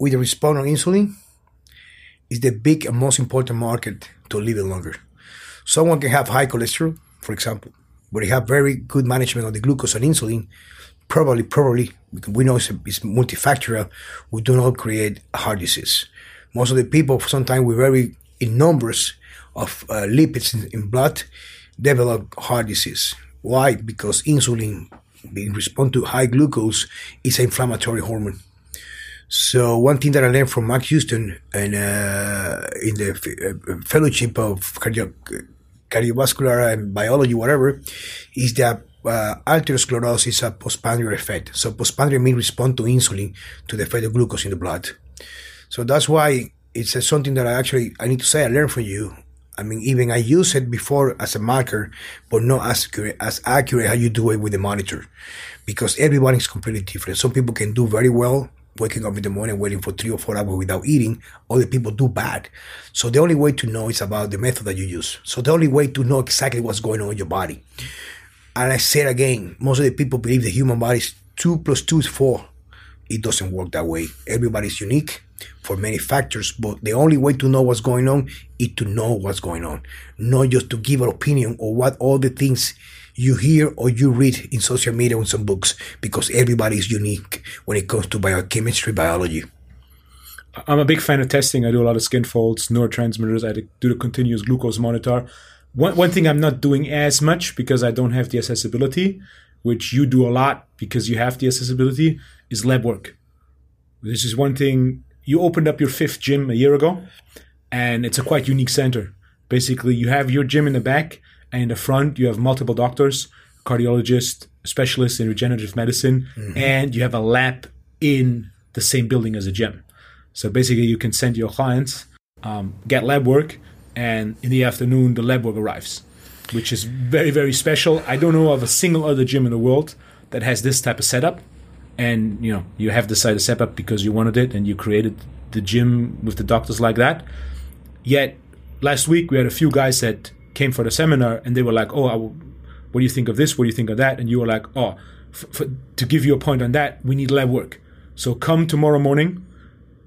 with a response on insulin is the big and most important market to living longer. Someone can have high cholesterol, for example, but they have very good management of the glucose and insulin. Probably, we know it's multifactorial, we do not create heart disease. Most of the people, sometimes we vary in numbers of lipids in blood, develop heart disease. Why? Because insulin, in response to high glucose, is an inflammatory hormone. So one thing that I learned from Mark Houston and in the fellowship of cardiovascular and biology, whatever, is that atherosclerosis is a postprandial effect. So postprandial means respond to insulin, to the effect of glucose in the blood. So that's why it's something that I need to say I learned from you. I mean, even I used it before as a marker, but not as accurate how you do it with the monitor, because everyone is completely different. Some people can do very well waking up in the morning, waiting for 3 or 4 hours without eating. Other people do bad. So the only way to know is about the method that you use. So the only way to know exactly what's going on in your body. And I said again, most of the people believe the human body is 2 + 2 is 4. It doesn't work that way. Everybody's unique for many factors, but the only way to know what's going on is to know what's going on, not just to give an opinion or what all the things you hear or you read in social media or in some books, because everybody is unique when it comes to biochemistry, biology. I'm a big fan of testing. I do a lot of skin folds, neurotransmitters. I do the continuous glucose monitor. One thing I'm not doing as much, because I don't have the accessibility, which you do a lot because you have the accessibility, is lab work. This is one thing. You opened up your 5th gym a year ago, and it's a quite unique center. Basically, you have your gym in the back, and in the front, you have multiple doctors, cardiologists, specialists in regenerative medicine, and you have a lab in the same building as a gym. So basically, you can send your clients, get lab work, and in the afternoon, the lab work arrives, which is very, very special. I don't know of a single other gym in the world that has this type of setup. And, you know, you have decided to set up because you wanted it and you created the gym with the doctors like that. Yet, last week we had a few guys that came for the seminar and they were like, what do you think of this? What do you think of that? And you were like, to give you a point on that, we need lab work. So come tomorrow morning,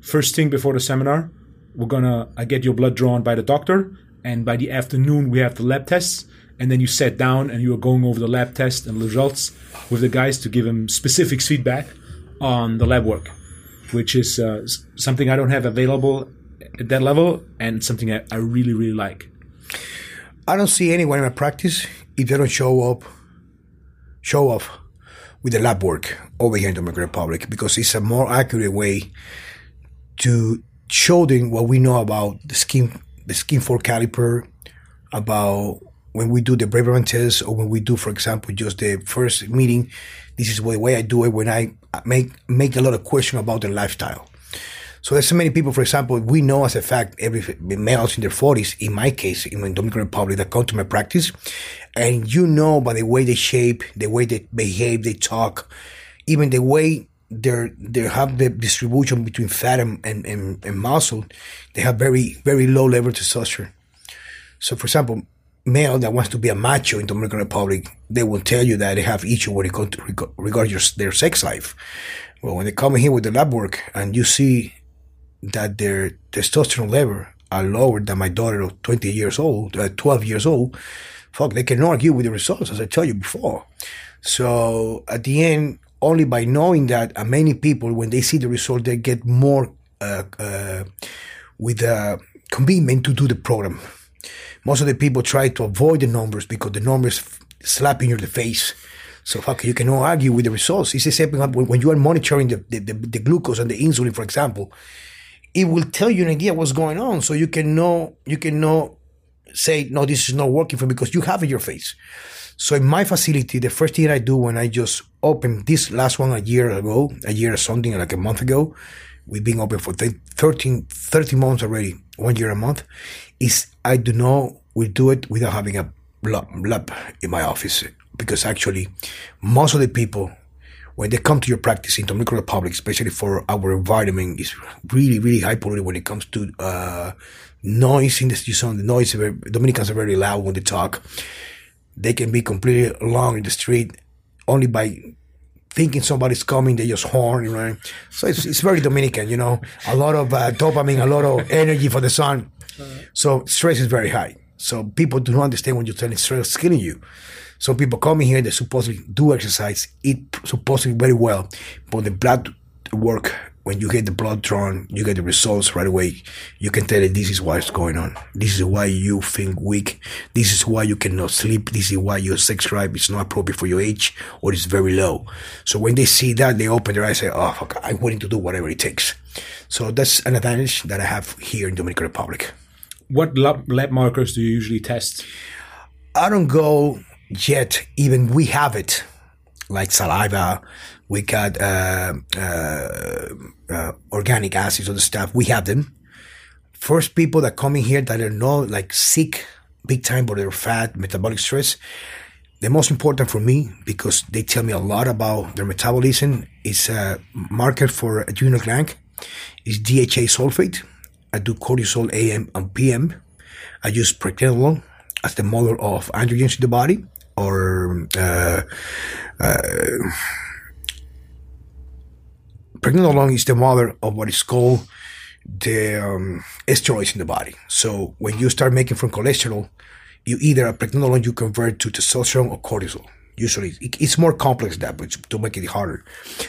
first thing before the seminar, I get your blood drawn by the doctor. And by the afternoon, we have the lab tests. And then you sat down and you were going over the lab test and the results with the guys to give them specific feedback on the lab work, which is something I don't have available at that level and something I really, really like. I don't see anyone in my practice, if they don't show up with the lab work over here in the Dominican Republic, because it's a more accurate way to show them what we know about the skin for caliper, about when we do the Braverman test, or when we do, for example, just the first meeting. This is the way I do it when I make a lot of questions about the lifestyle. So there's so many people, for example, we know as a fact, every males in their 40s, in my case, in the Dominican Republic, that come to my practice, and you know by the way they shape, the way they behave, they talk, even the way they have the distribution between fat and muscle, they have very, very low level testosterone. So, for example, male that wants to be a macho in the Dominican Republic, they will tell you that they have issue when it comes to regard their sex life. Well, when they come in here with the lab work and you see that their testosterone level are lower than my daughter of 12 years old, fuck, they can argue with the results, as I told you before. So at the end, only by knowing that, and many people, when they see the result, they get more with a commitment to do the program. Most of the people try to avoid the numbers because the numbers slap you in the face. So fuck, you cannot argue with the results. It's the same thing when you are monitoring the glucose and the insulin, for example. It will tell you an idea what's going on, so you can know, say, no, this is not working for me because you have it in your face. So in my facility, the first thing I do when I just opened this last one a month ago, we've been open for 30 months already, 1 year a month, is I do not will do it without having a lab in my office. Because actually, most of the people, when they come to your practice in Dominican Republic, especially for our environment, is really, really high polluted when it comes to noise in the street. The noise, Dominicans are very loud when they talk. They can be completely alone in the street only by thinking somebody's coming, they just horn, right? So it's very Dominican, you know, a lot of dopamine, a lot of energy for the sun. So stress is very high. So people do not understand when you're telling stress is killing you. Some people come in here, they supposedly do exercise, eat supposedly very well, but the blood work, when you get the blood drawn, you get the results right away. You can tell that this is what's going on. This is why you feel weak. This is why you cannot sleep. This is why your sex drive is not appropriate for your age or it's very low. So when they see that, they open their eyes and say, oh, fuck, I'm willing to do whatever it takes. So that's an advantage that I have here in Dominican Republic. What lab markers do you usually test? I don't go... Yet, even we have it, like saliva, we got organic acids, other stuff, we have them. First people that come in here that are not like sick big time, but they're fat, metabolic stress, the most important for me, because they tell me a lot about their metabolism, is a marker for adrenal gland, is DHA sulfate. I do cortisol AM and PM. I use pregnenolone as the model of androgens in the body. Or pregnenolone is the mother of what is called the steroids in the body. So when you start making from cholesterol, you either a pregnenolone you convert to testosterone or cortisol. Usually it's more complex than that, but to make it harder.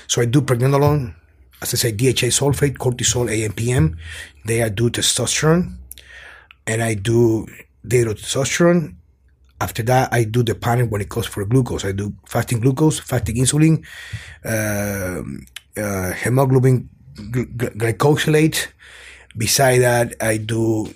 So I do pregnenolone, as I say, DHA sulfate, cortisol, AMPM. Then I do testosterone, and I do dextrotestosterone. After that, I do the panel when it comes for glucose. I do fasting glucose, fasting insulin, hemoglobin glycosylate. Beside that, I do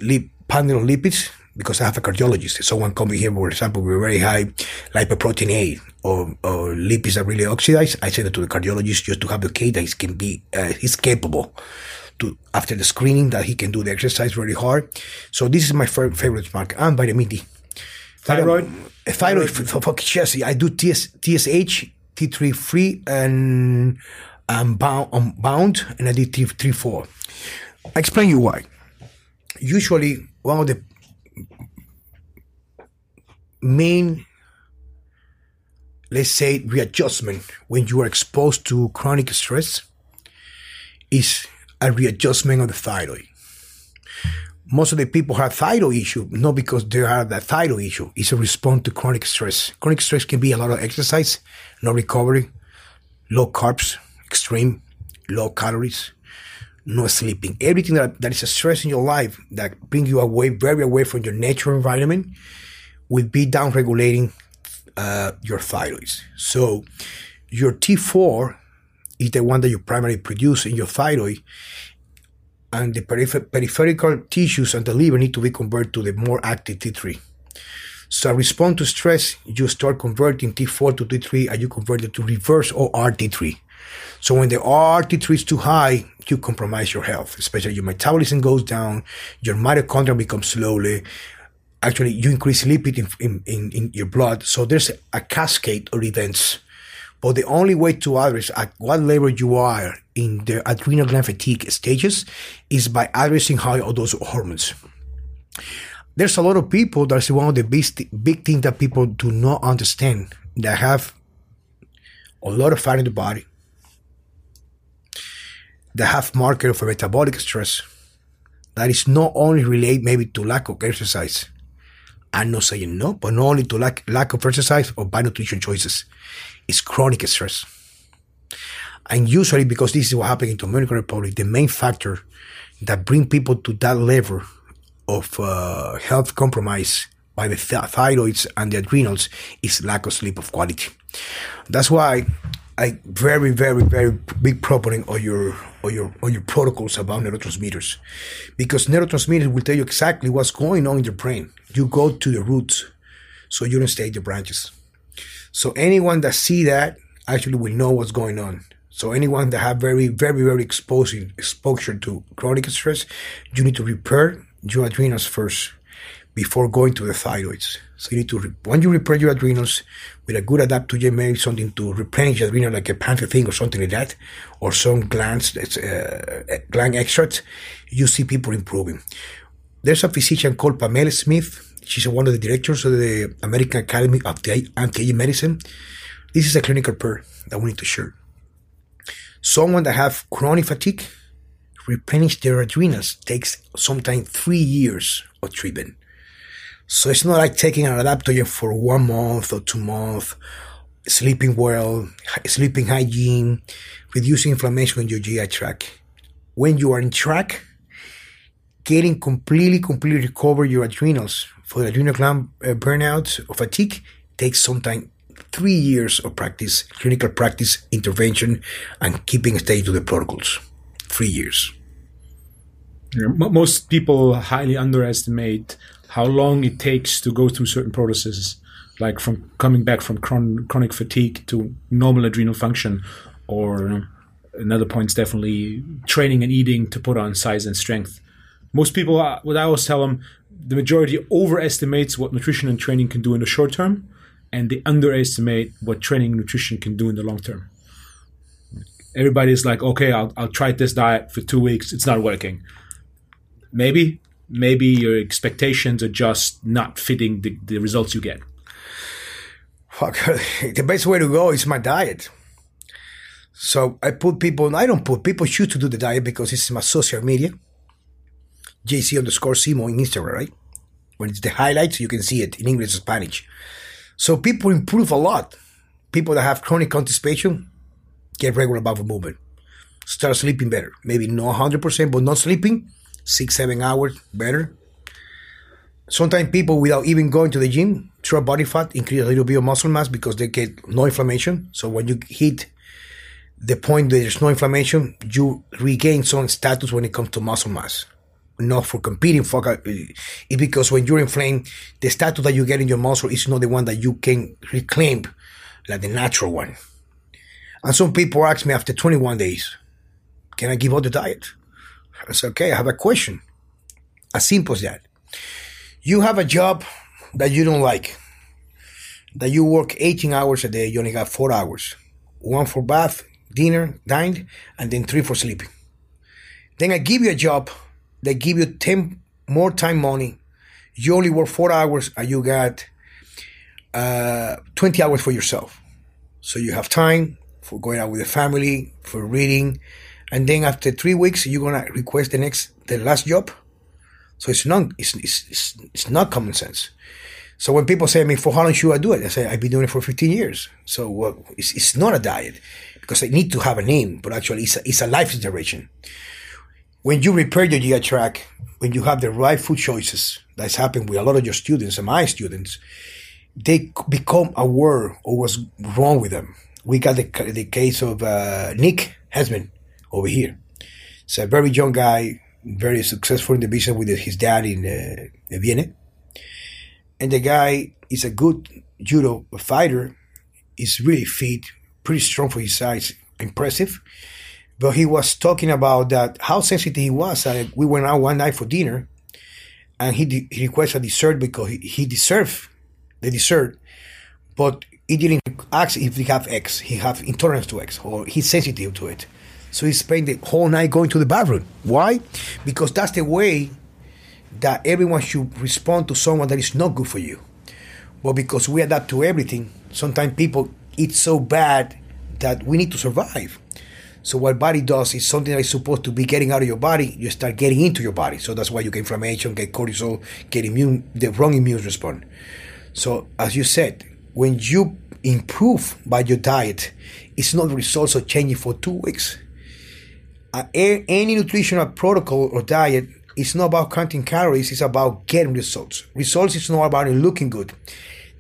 panel lipids because I have a cardiologist. Someone coming here, for example, with very high lipoprotein A or lipids that really oxidize. I send it to the cardiologist just to have the case that he can be, he's capable. After the screening that he can do the exercise very hard. So this is my favorite marker. And vitamin D. Thyroid for Chelsea. I do TSH, T3 free, and bound, and I do T4. I explain you why. Usually, one of the main, let's say, readjustment when you are exposed to chronic stress is a readjustment of the thyroid. Most of the people have thyroid issue, not because they have that thyroid issue. It's a response to chronic stress. Chronic stress can be a lot of exercise, no recovery, low carbs, extreme, low calories, no sleeping. Everything that is a stress in your life that brings you away, very away from your natural environment, will be down-regulating your thyroids. So your T4 is the one that you primarily produce in your thyroid, and the peripheral tissues and the liver need to be converted to the more active T3. So respond to stress, you start converting T4 to T3 and you convert it to reverse ORT3. So when the ORT3 is too high, you compromise your health, especially your metabolism goes down, your mitochondria becomes slowly. Actually, you increase lipid in your blood. So there's a cascade of events. But the only way to address at what level you are in the adrenal gland fatigue stages is by addressing how all those hormones. There's a lot of people, that's one of the big things that people do not understand, that have a lot of fat in the body, that have marker of a metabolic stress, that is not only related maybe to lack of exercise. I'm not saying no, but not only to lack of exercise or bad nutrition choices. It's chronic stress. And usually, because this is what happened in the Dominican Republic, the main factor that brings people to that level of health compromise by the thyroids and the adrenals is lack of sleep of quality. That's why I very, very, very big proponent of your protocols about neurotransmitters, because neurotransmitters will tell you exactly what's going on in your brain. You go to the roots, so you don't stay at the branches. So anyone that see that actually will know what's going on. So anyone that have very, very, very exposure to chronic stress, you need to repair your adrenals first before going to the thyroids. So you need to, when you repair your adrenals with a good adaptogen, maybe something to replenish your adrenal, like a panther thing or something like that, or some glands, that's gland extract, you see people improving. There's a physician called Pamela Smith. She's one of the directors of the American Academy of Anti-Aging Medicine. This is a clinical pair that we need to share. Someone that have chronic fatigue, replenish their adrenals takes sometimes 3 years of treatment. So it's not like taking an adaptogen for 1 month or 2 months, sleeping well, sleeping hygiene, reducing inflammation in your GI tract. When you are in track, getting completely recover your adrenals for the adrenal gland burnout or fatigue takes sometimes 3 years of practice, clinical practice, intervention, and keeping stay to the protocols. 3 years. Yeah, most people highly underestimate how long it takes to go through certain processes, like from coming back from chronic fatigue to normal adrenal function, or you know, another point is definitely training and eating to put on size and strength. Most people, what I always tell them, the majority overestimates what nutrition and training can do in the short term, and they underestimate what training and nutrition can do in the long term. Everybody's like, okay, I'll try this diet for 2 weeks. It's not working. Maybe your expectations are just not fitting the results you get. The best way to go is my diet. So people choose to do the diet because it's my social media. JC_Simo in Instagram, right? When it's the highlights, you can see it in English and Spanish. So people improve a lot. People that have chronic constipation get regular bowel movement. Start sleeping better. Maybe not 100%, but not sleeping. 6-7 hours better. Sometimes people, without even going to the gym, throw body fat, increase a little bit of muscle mass because they get no inflammation. So when you hit the point that there's no inflammation, you regain some status when it comes to muscle mass. Not for competing, it's because when you're inflamed, the status that you get in your muscle is not the one that you can reclaim, like the natural one. And some people ask me after 21 days, can I give up the diet? I said, okay, I have a question. As simple as that. You have a job that you don't like, that you work 18 hours a day, you only got 4 hours. 1 for bath, dinner, dine, and then 3 for sleeping. Then I give you a job, they give you 10 more time money, you only work 4 hours and you got 20 hours for yourself. So you have time for going out with the family, for reading, and then after 3 weeks, you're gonna request the last job. So it's not common sense. So when people say to me, for how long should I do it? I say, I've been doing it for 15 years. So well, it's not a diet because I need to have a name, but actually it's a life iteration. When you repair your GI tract, when you have the right food choices, that's happened with a lot of your students and my students, they become aware of what's wrong with them. We got the case of Nick Hesman over here. It's a very young guy, very successful in the business with his dad in Vienna. And the guy is a good judo fighter. He's really fit, pretty strong for his size, impressive. But he was talking about that, how sensitive he was. We went out one night for dinner, and he requested a dessert because he deserved the dessert. But he didn't ask if he have eggs. He have intolerance to eggs, or he's sensitive to it. So he spent the whole night going to the bathroom. Why? Because that's the way that everyone should respond to someone that is not good for you. But because we adapt to everything, sometimes people eat so bad that we need to survive. So what body does is something that is supposed to be getting out of your body, you start getting into your body. So that's why you get inflammation, get cortisol, get immune, the wrong immune response. So as you said, when you improve by your diet, it's not the results of changing for 2 weeks. Any nutritional protocol or diet, it's not about counting calories, it's about getting results. Results is not about looking good.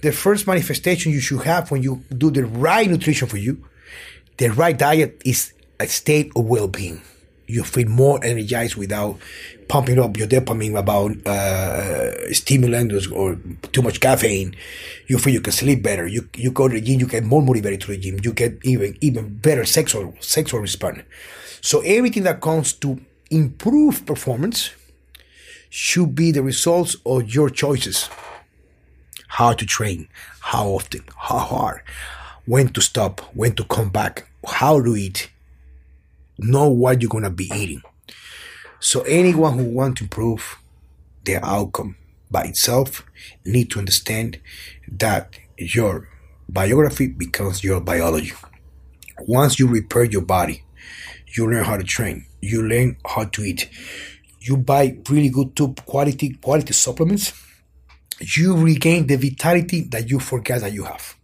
The first manifestation you should have when you do the right nutrition for you, the right diet is a state of well-being. You feel more energized without pumping up your dopamine about stimulants or too much caffeine. You feel you can sleep better. You go to the gym, you get more motivated to the gym. You get even better sexual response. So everything that comes to improve performance should be the results of your choices. How to train, how often, how hard, when to stop, when to come back, how to eat. Know what you're going to be eating. So anyone who wants to improve their outcome by itself need to understand that your biography becomes your biology. Once you repair your body, you learn how to train. You learn how to eat. You buy really good quality supplements. You regain the vitality that you forgot that you have.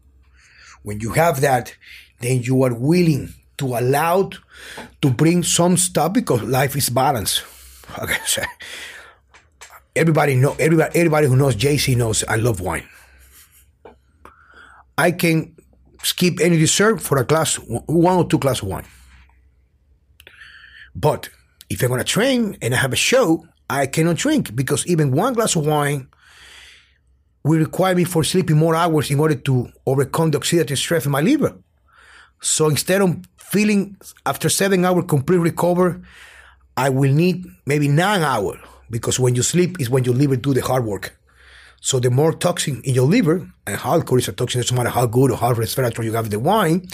When you have that, then you are willing to allow to bring some stuff because life is balanced. Okay, so everybody who knows JC knows I love wine. I can skip any dessert for a glass, one or two glass of wine. But if I'm going to train and I have a show, I cannot drink because even one glass of wine will require me for sleeping more hours in order to overcome the oxidative stress in my liver. So instead of feeling after 7 hours complete recover, I will need maybe 9 hours because when you sleep is when your liver do the hard work. So the more toxin in your liver, and alcohol is a toxin, it doesn't matter how good or how resveratrol you have the wine,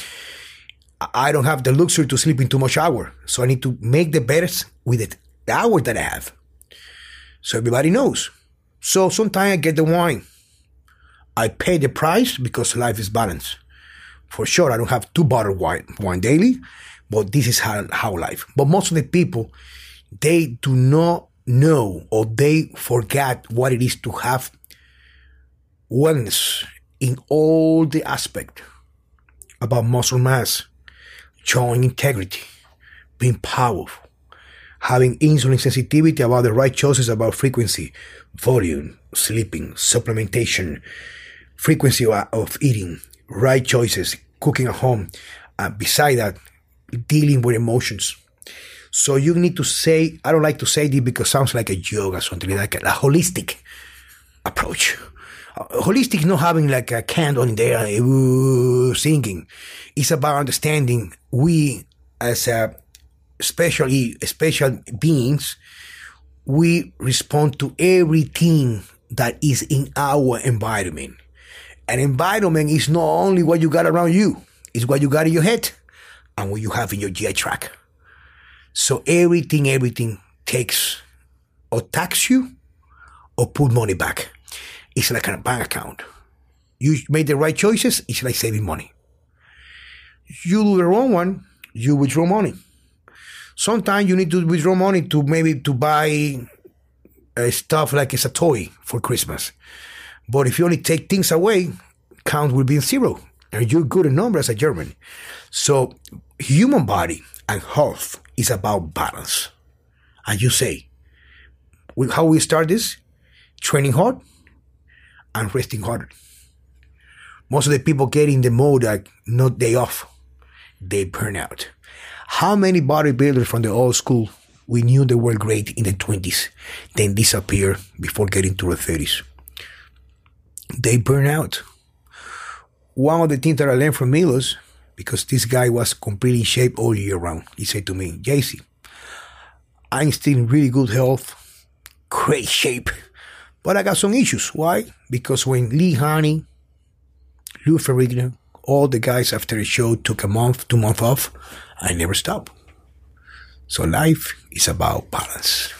I don't have the luxury to sleep in too much hour. So I need to make the best with it, the hour that I have. So everybody knows. So sometimes I get the wine. I pay the price because life is balanced. For sure, I don't have 2 bottles of wine daily, but this is how life. But most of the people, they do not know or they forget what it is to have wellness in all the aspect about muscle mass, showing integrity, being powerful, having insulin sensitivity about the right choices about frequency, volume, sleeping, supplementation, frequency of eating, right choices, cooking at home, and beside that, dealing with emotions. So you need to say, I don't like to say this because it sounds like a joke or something like a holistic approach. Holistic is not having like a candle in there singing. It's about understanding we as special beings, we respond to everything that is in our environment. And environment is not only what you got around you, it's what you got in your head and what you have in your GI tract. So everything takes or tax you or put money back. It's like a bank account. You made the right choices, it's like saving money. You do the wrong one, you withdraw money. Sometimes you need to withdraw money to maybe to buy stuff like it's a toy for Christmas. But if you only take things away, count will be 0. And you're good in numbers as a German. So human body and health is about balance. As you say, how we start this? Training hard and resting hard. Most of the people get in the mode like no day off. They burn out. How many bodybuilders from the old school we knew they were great in the 20s, then disappear before getting to the 30s? they burn out. One of the things that I learned from Milos, because this guy was completely in shape all year round, he said to me, JC, I'm still in really good health, great shape, but I got some issues. Why? Because when Lee Honey, Lou Ferrigno, all the guys after the show took a month, 2 months off, I never stopped. So life is about balance.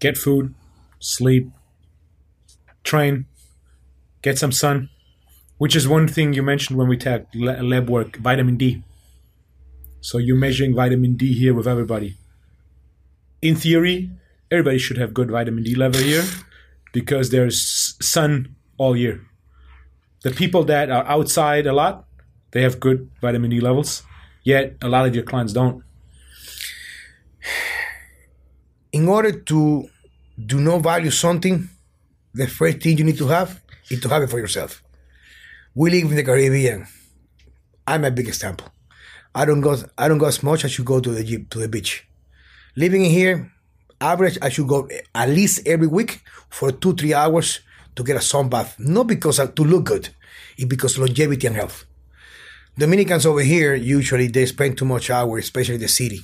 Get food, sleep, train, get some sun, which is one thing you mentioned when we talked lab work, vitamin D. So you're measuring vitamin D here with everybody. In theory, everybody should have good vitamin D level here because there's sun all year. The people that are outside a lot, they have good vitamin D levels, yet a lot of your clients don't. In order to do not value something, the first thing you need to have is to have it for yourself. We live in the Caribbean. I'm a big example. I don't go as much as you go to the gym, to the beach. Living in here, average, I should go at least every week for 2-3 hours to get a sun bath, not because to look good, it's because longevity and health. Dominicans over here, usually they spend too much hours, especially the city,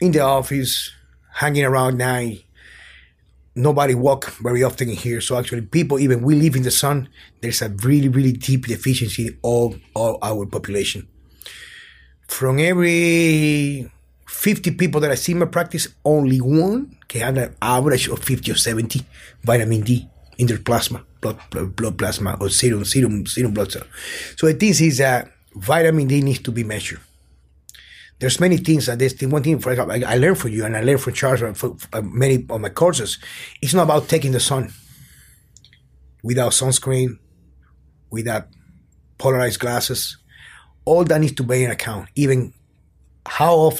in the office, hanging around night. Nobody walk very often in here. So actually people, even we live in the sun, there's a really, really deep deficiency in all our population. From every 50 people that I see in my practice, only one can have an average of 50 or 70 vitamin D in their plasma, blood plasma or serum blood cell. So the thing is that vitamin D needs to be measured. There's many things that this one thing, for example, I learned from you and I learned from Charles and for many of my courses. It's not about taking the sun. Without sunscreen, without polarized glasses, all that needs to be in account. Even how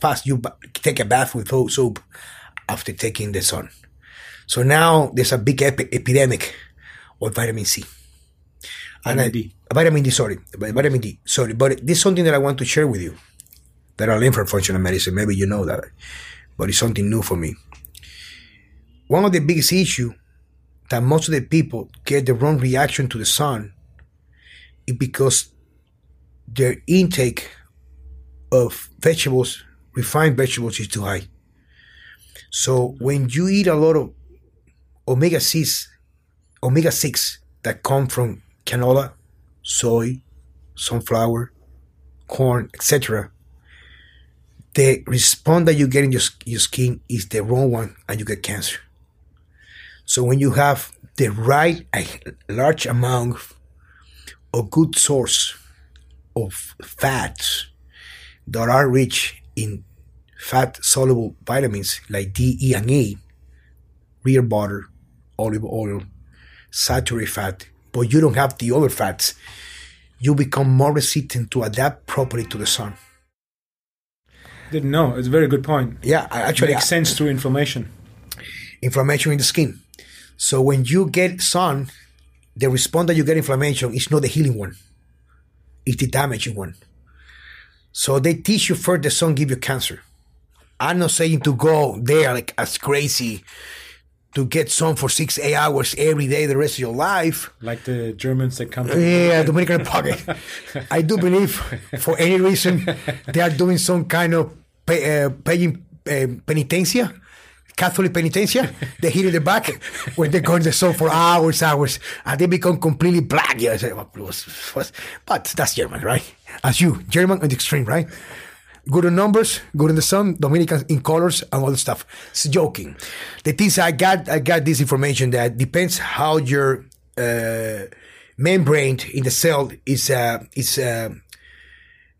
fast you take a bath with soap after taking the sun. So now there's a big epidemic of vitamin C. And vitamin D, sorry. But this is something that I want to share with you that I learned from functional medicine. Maybe you know that, but it's something new for me. One of the biggest issues that most of the people get the wrong reaction to the sun is because their intake of vegetables, refined vegetables, is too high. So when you eat a lot of omega-6 that come from canola, soy, sunflower, corn, etc., the response that you get in your skin is the wrong one and you get cancer. So when you have the right large amount of good source of fats that are rich in fat-soluble vitamins like D, E, and A, real butter, olive oil, saturated fat, but you don't have the other fats, you become more resistant to adapt properly to the sun. Didn't know. It's a very good point. Yeah, actually it makes sense through inflammation. Inflammation in the skin. So when you get sun, the response that you get inflammation is not the healing one. It's the damaging one. So they teach you first the sun give you cancer. I'm not saying to go there like as crazy to get sun for 6-8 hours every day the rest of your life. Like the Germans that come... Yeah, Dominican Republic. I do believe, for any reason, they are doing some kind of penitencia, Catholic penitencia. They hit in the back when they go in the sun for hours, and they become completely black. But that's German, right? As you, German on the extreme, right? Good in numbers, good in the sun, Dominicans in colors and all the stuff. It's joking. The things I got this information that depends how your membrane in the cell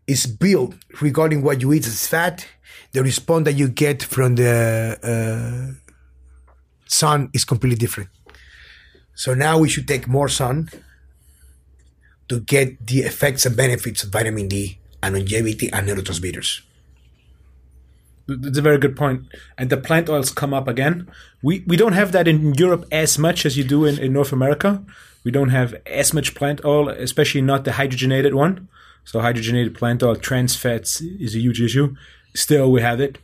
is built regarding what you eat as fat. The response that you get from the sun is completely different. So now we should take more sun to get the effects and benefits of vitamin D and longevity and neurotransmitters. That's a very good point. And the plant oils come up again. We don't have that in Europe as much as you do in North America. We don't have as much plant oil, especially not the hydrogenated one. So hydrogenated plant oil, trans fats is a huge issue. Still, we have it.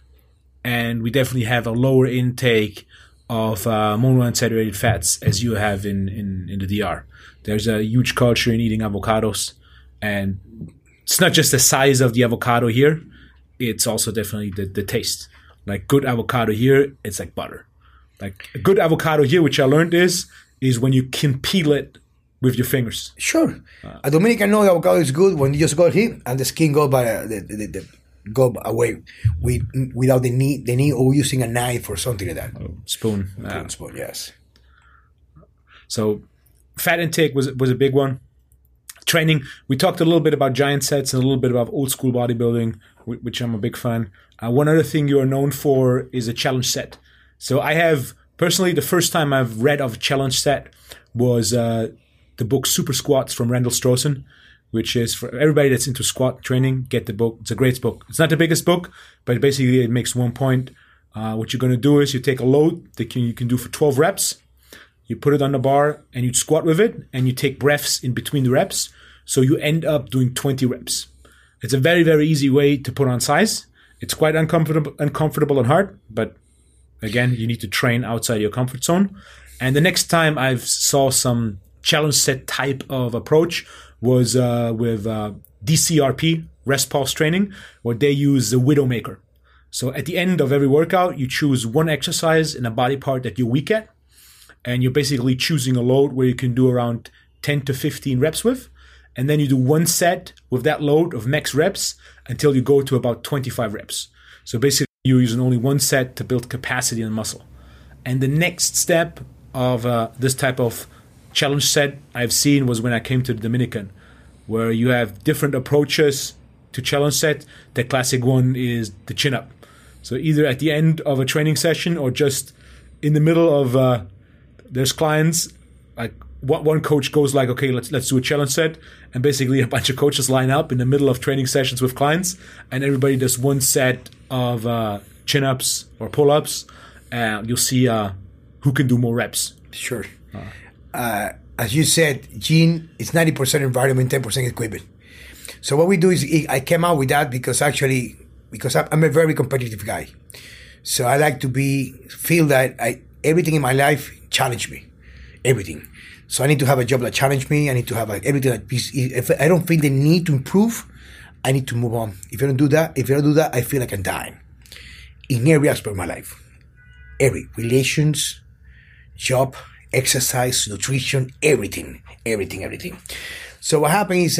And we definitely have a lower intake of monounsaturated fats as you have in the DR. There's a huge culture in eating avocados, and it's not just the size of the avocado here, it's also definitely the taste. Like good avocado here, it's like butter. Like a good avocado here, which I learned is when you can peel it with your fingers. Sure. A Dominican know the avocado is good when you just go here and the skin go by go away without the knee or using a knife or something like that. Oh, spoon. Spoon, yes. So fat intake was a big one. Training. We talked a little bit about giant sets and a little bit about old school bodybuilding, which I'm a big fan. One other thing you are known for is a challenge set. So I have, personally, the first time I've read of a challenge set was the book Super Squats from Randall Strosen, which is for everybody that's into squat training, get the book. It's a great book. It's not the biggest book, but basically it makes one point. What you're going to do is you take a load that you can do for 12 reps. You put it on the bar and you squat with it and you take breaths in between the reps. So you end up doing 20 reps. It's a very, very easy way to put on size. It's quite uncomfortable and hard, but again, you need to train outside your comfort zone. And the next time I saw some challenge set type of approach was with DCRP, rest pulse training, where they use the Widowmaker. So at the end of every workout, you choose one exercise in a body part that you're weak at, and you're basically choosing a load where you can do around 10 to 15 reps with, and then you do one set with that load of max reps until you go to about 25 reps. So basically, you're using only one set to build capacity and muscle. And the next step of this type of challenge set I've seen was when I came to the Dominican, where you have different approaches to challenge set. The classic one is the chin-up. So either at the end of a training session or just in the middle of, there's clients, like what one coach goes like, okay, let's do a challenge set. And basically a bunch of coaches line up in the middle of training sessions with clients, and everybody does one set of chin-ups or pull-ups. You'll see who can do more reps. Sure. As you said, gene is 90% environment, 10% equipment. So what we do is I came out with that because I'm a very competitive guy. So I like to feel that everything in my life challenge me, everything. So I need to have a job that challenge me. I need to have everything that is, if I don't feel the need to improve, I need to move on. If I don't do that, I feel like I'm dying. In every aspect of my life, every relations, job, exercise, nutrition, everything. So what happens is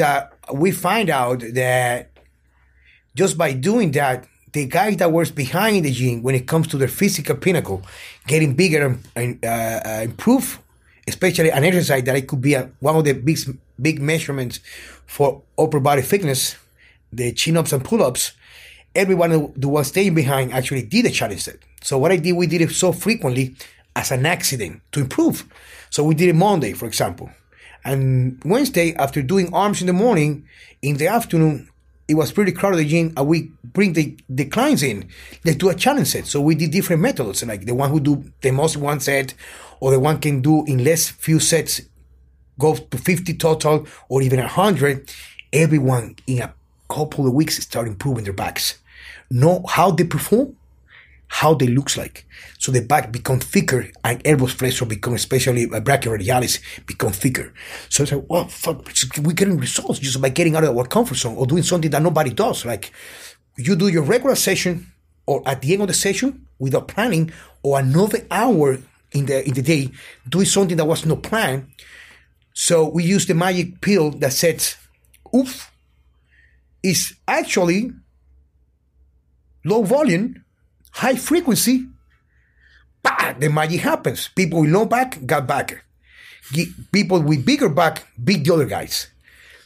we find out that just by doing that, the guys that works behind the gym when it comes to their physical pinnacle, getting bigger and improve, especially an exercise that it could be one of the big measurements for upper body fitness, the chin-ups and pull-ups, everyone who was staying behind actually did a challenge set. So what I did, we did it so frequently, as an accident to improve. So we did it Monday, for example. And Wednesday, after doing arms in the morning, in the afternoon, it was pretty crowded at the gym, and we bring the clients in. They do a challenge set. So we did different methods, like the one who do the most one set, or the one can do in less few sets, go to 50 total, or even 100. Everyone in a couple of weeks start improving their backs. Know how they perform, how they looks like. So the back become thicker and elbow flexor become, especially brachioradialis, become thicker. So it's like, well, fuck, we're getting results just by getting out of our comfort zone or doing something that nobody does. Like you do your regular session or at the end of the session without planning, or another hour in the day doing something that was not planned. So we use the magic pill that says, oof, is actually low volume, high frequency, bah, the magic happens. People with low back got back. People with bigger back beat the other guys.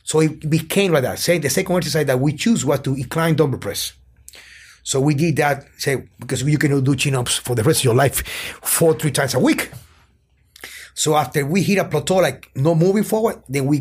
So it became like that. Say the second exercise that we choose was to incline dumbbell press. So we did that, say, because you cannot do chin-ups for the rest of your life three times a week. So after we hit a plateau, like not moving forward, then we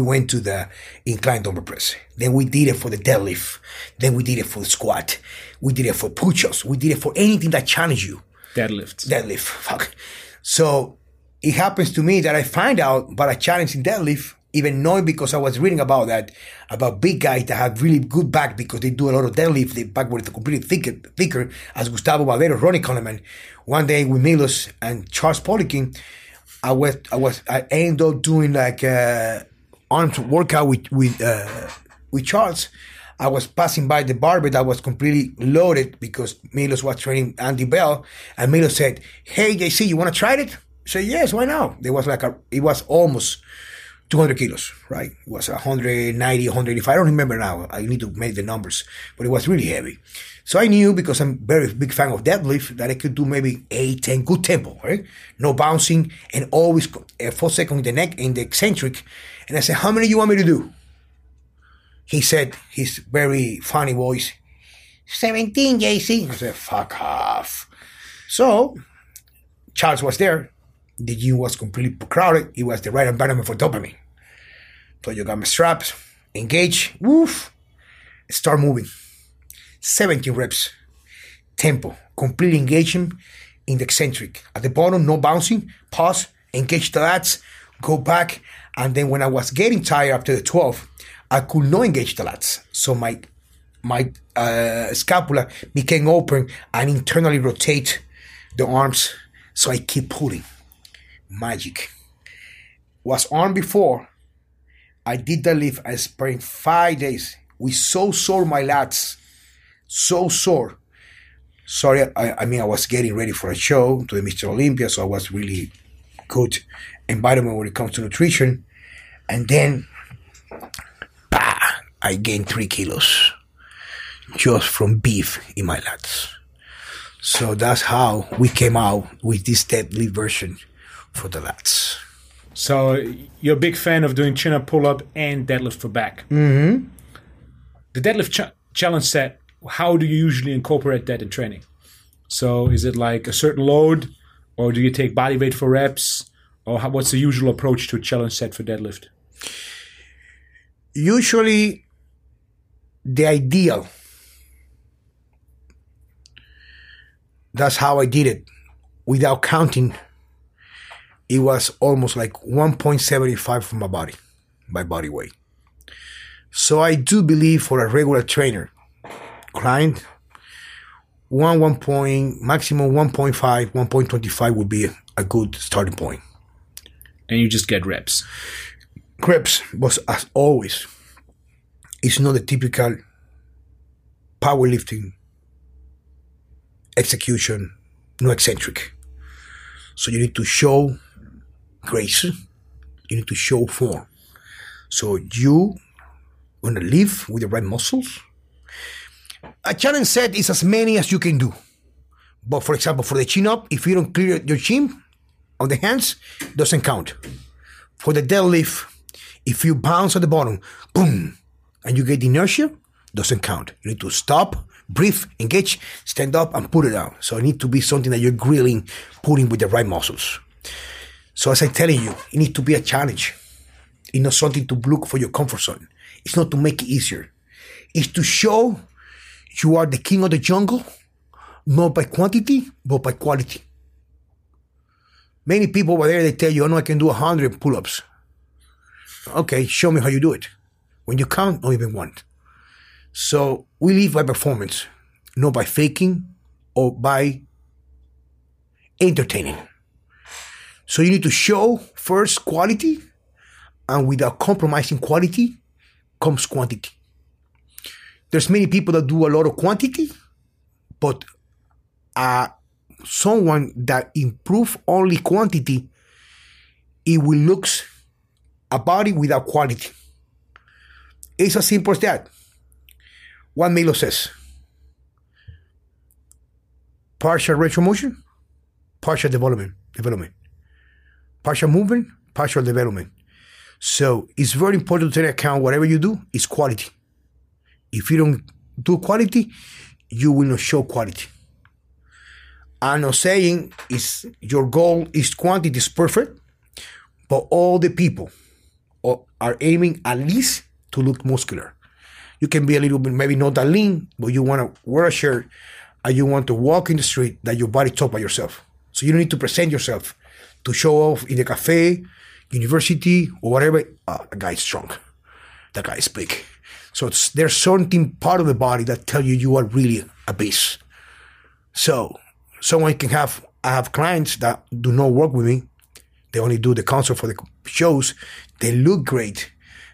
went to the incline dumbbell press. Then we did it for the deadlift. Then we did it for the squat. We did it for push-ups. We did it for anything that challenged you. Deadlift. Fuck. So it happens to me that I find out about a challenge in deadlift even knowing, because I was reading about that, about big guys that have really good back because they do a lot of deadlift, their back was completely thicker, as Gustavo Bavero, Ronnie Coleman. One day with Milos and Charles Poliquin, I ended up doing like arm workout with Charles. I was passing by the barbell that was completely loaded because Milos was training Andy Bell, and Milos said, "Hey JC, you want to try it?" I said, "Yes, why not?" There was it was almost 200 kilos, right? It was 190, 185. I don't remember now. I need to make the numbers, but it was really heavy. So I knew, because I'm very big fan of deadlift, that I could do maybe 8, 10, good tempo, right? No bouncing, and always 4 seconds in the neck, in the eccentric. And I said, "How many you want me to do?" He said, his very funny voice, 17, JC. I said, "Fuck off." So Charles was there. The gym was completely crowded. It was the right environment for dopamine. So you got my straps, engage, woof, start moving. 17 reps, tempo, complete engagement in the eccentric. At the bottom, no bouncing, pause, engage the lats, go back. And then when I was getting tired after the 12, I could not engage the lats. So my scapula became open and internally rotate the arms. So I keep pulling. Magic. Was on before. I did the lift. I spent 5 days. We so sore my lats. So sore. Sorry, I mean, I was getting ready for a show to the Mr. Olympia, so I was really good environment when it comes to nutrition. And then, I gained 3 kilos just from beef in my lats. So that's how we came out with this deadlift version for the lats. So you're a big fan of doing chin-up, pull-up, and deadlift for back. Mm-hmm. The deadlift challenge set, how do you usually incorporate that in training? So is it like a certain load, or do you take body weight for reps, or what's the usual approach to a challenge set for deadlift? Usually, the ideal. That's how I did it. Without counting, it was almost like 1.75 from my body weight. So I do believe for a regular trainer, client, 1, maximum 1.5, 1.25 would be a good starting point. And you just get reps. Reps was, as always, it's not the typical powerlifting execution, no eccentric. So you need to show grace, you need to show form. So you gonna lift with the right muscles. A challenge set is as many as you can do. But for example, for the chin up, if you don't clear your chin on the hands, doesn't count. For the deadlift, if you bounce at the bottom, boom, and you get the inertia, doesn't count. You need to stop, breathe, engage, stand up, and put it down. So it needs to be something that you're grilling, putting with the right muscles. So as I'm telling you, it needs to be a challenge. It's not something to look for your comfort zone. It's not to make it easier. It's to show you are the king of the jungle, not by quantity, but by quality. Many people over there, they tell you, "Oh no, I can do 100 pull-ups." Okay, show me how you do it. When you count, not even one. So we live by performance, not by faking or by entertaining. So you need to show first quality, and without compromising quality comes quantity. There's many people that do a lot of quantity, but someone that improve only quantity, it will looks a body without quality. It's as simple as that. What Milo says: partial retro motion, partial development, partial movement, partial development. So it's very important to take account whatever you do is quality. If you don't do quality, you will not show quality. I'm not saying is your goal is quantity is perfect, but all the people are aiming at least to look muscular. You can be a little bit, maybe not that lean, but you want to wear a shirt and you want to walk in the street that your body talk by yourself. So you don't need to present yourself to show off in the cafe. university or whatever, the guy's strong, the guy's big. So it's, there's certain part of the body that tell you you are really obese. So someone can have, I have clients that do not work with me. They only do the consult for the shows. They look great.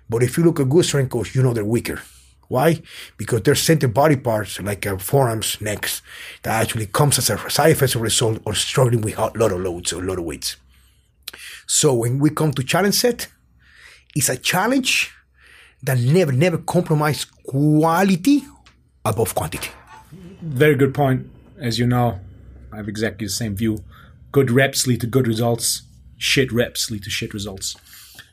But if you look at good strength coach, you know they're weaker. Why? Because there's certain body parts like forearms, necks, that actually comes as a side effect or result or struggling with a lot of loads or a lot of weights. So when we come to challenge set, it's a challenge that never compromise quality above quantity. Very good point. As you know, I have exactly the same view. Good reps lead to good results. Shit reps lead to shit results.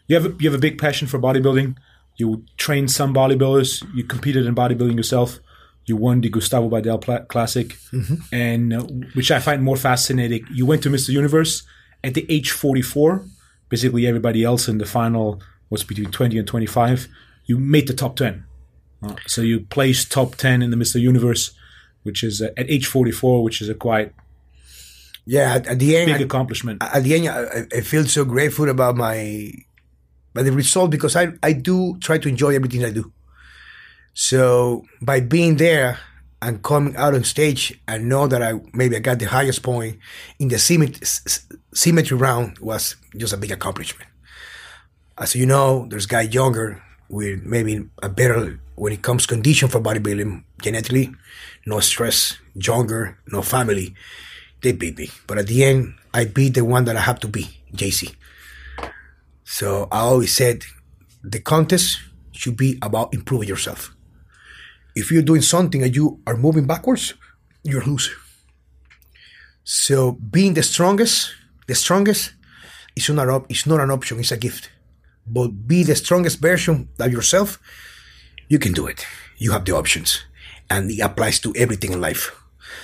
You have a big passion for bodybuilding. You trained some bodybuilders. You competed in bodybuilding yourself. You won the Gustavo Baudel Classic, and which I find more fascinating. You went to Mr. Universe at the age 44. Basically, everybody else in the final was between 20 and 25. You made the top 10. So you placed top 10 in the Mr. Universe, which is at age 44, which is a quite... Yeah, at the end, big accomplishment. At the end, I feel so grateful about the result, because I do try to enjoy everything I do. So by being there and coming out on stage, I know that maybe I got the highest point in the symmetry round was just a big accomplishment. As you know, there's guy younger with maybe a better when it comes condition for bodybuilding genetically, no stress, younger, no family. They beat me. But at the end, I beat the one that I have to be, JC. So I always said the contest should be about improving yourself. If you're doing something and you are moving backwards, you're a loser. So being the strongest is not an option, it's a gift. But be the strongest version of yourself, you can do it. You have the options. And it applies to everything in life.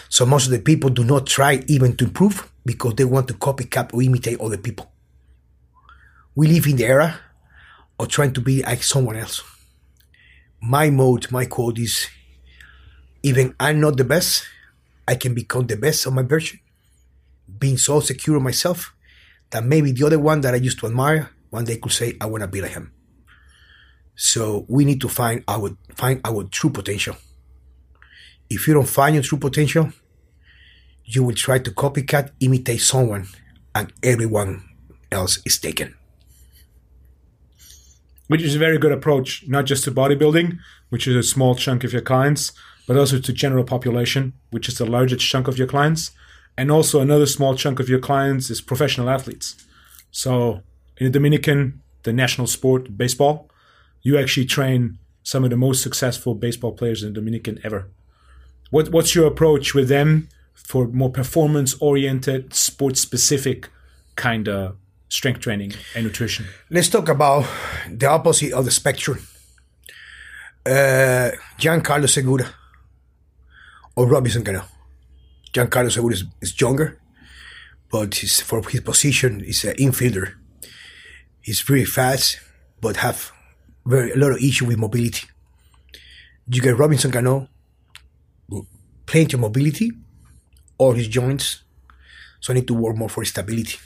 So most of the people do not try even to improve because they want to copycat or imitate other people. We live in the era of trying to be like someone else. My quote is, even I'm not the best, I can become the best of my version. Being so secure of myself that maybe the other one that I used to admire, one day could say, I want to be like him. So we need to find our true potential. If you don't find your true potential, you will try to copycat, imitate someone, and everyone else is taken. Which is a very good approach, not just to bodybuilding, which is a small chunk of your clients, but also to general population, which is the largest chunk of your clients. And also another small chunk of your clients is professional athletes. So in the Dominican, the national sport, baseball, you actually train some of the most successful baseball players in the Dominican ever. What's your approach with them for more performance-oriented, sports-specific kind of strength training and nutrition? Let's talk about the opposite of the spectrum. Giancarlo Segura or Robinson Cano. Giancarlo Segura is younger, but for his position, he's an infielder. He's pretty fast, but have a lot of issue with mobility. You get Robinson Cano, plenty of mobility or his joints, so I need to work more for stability.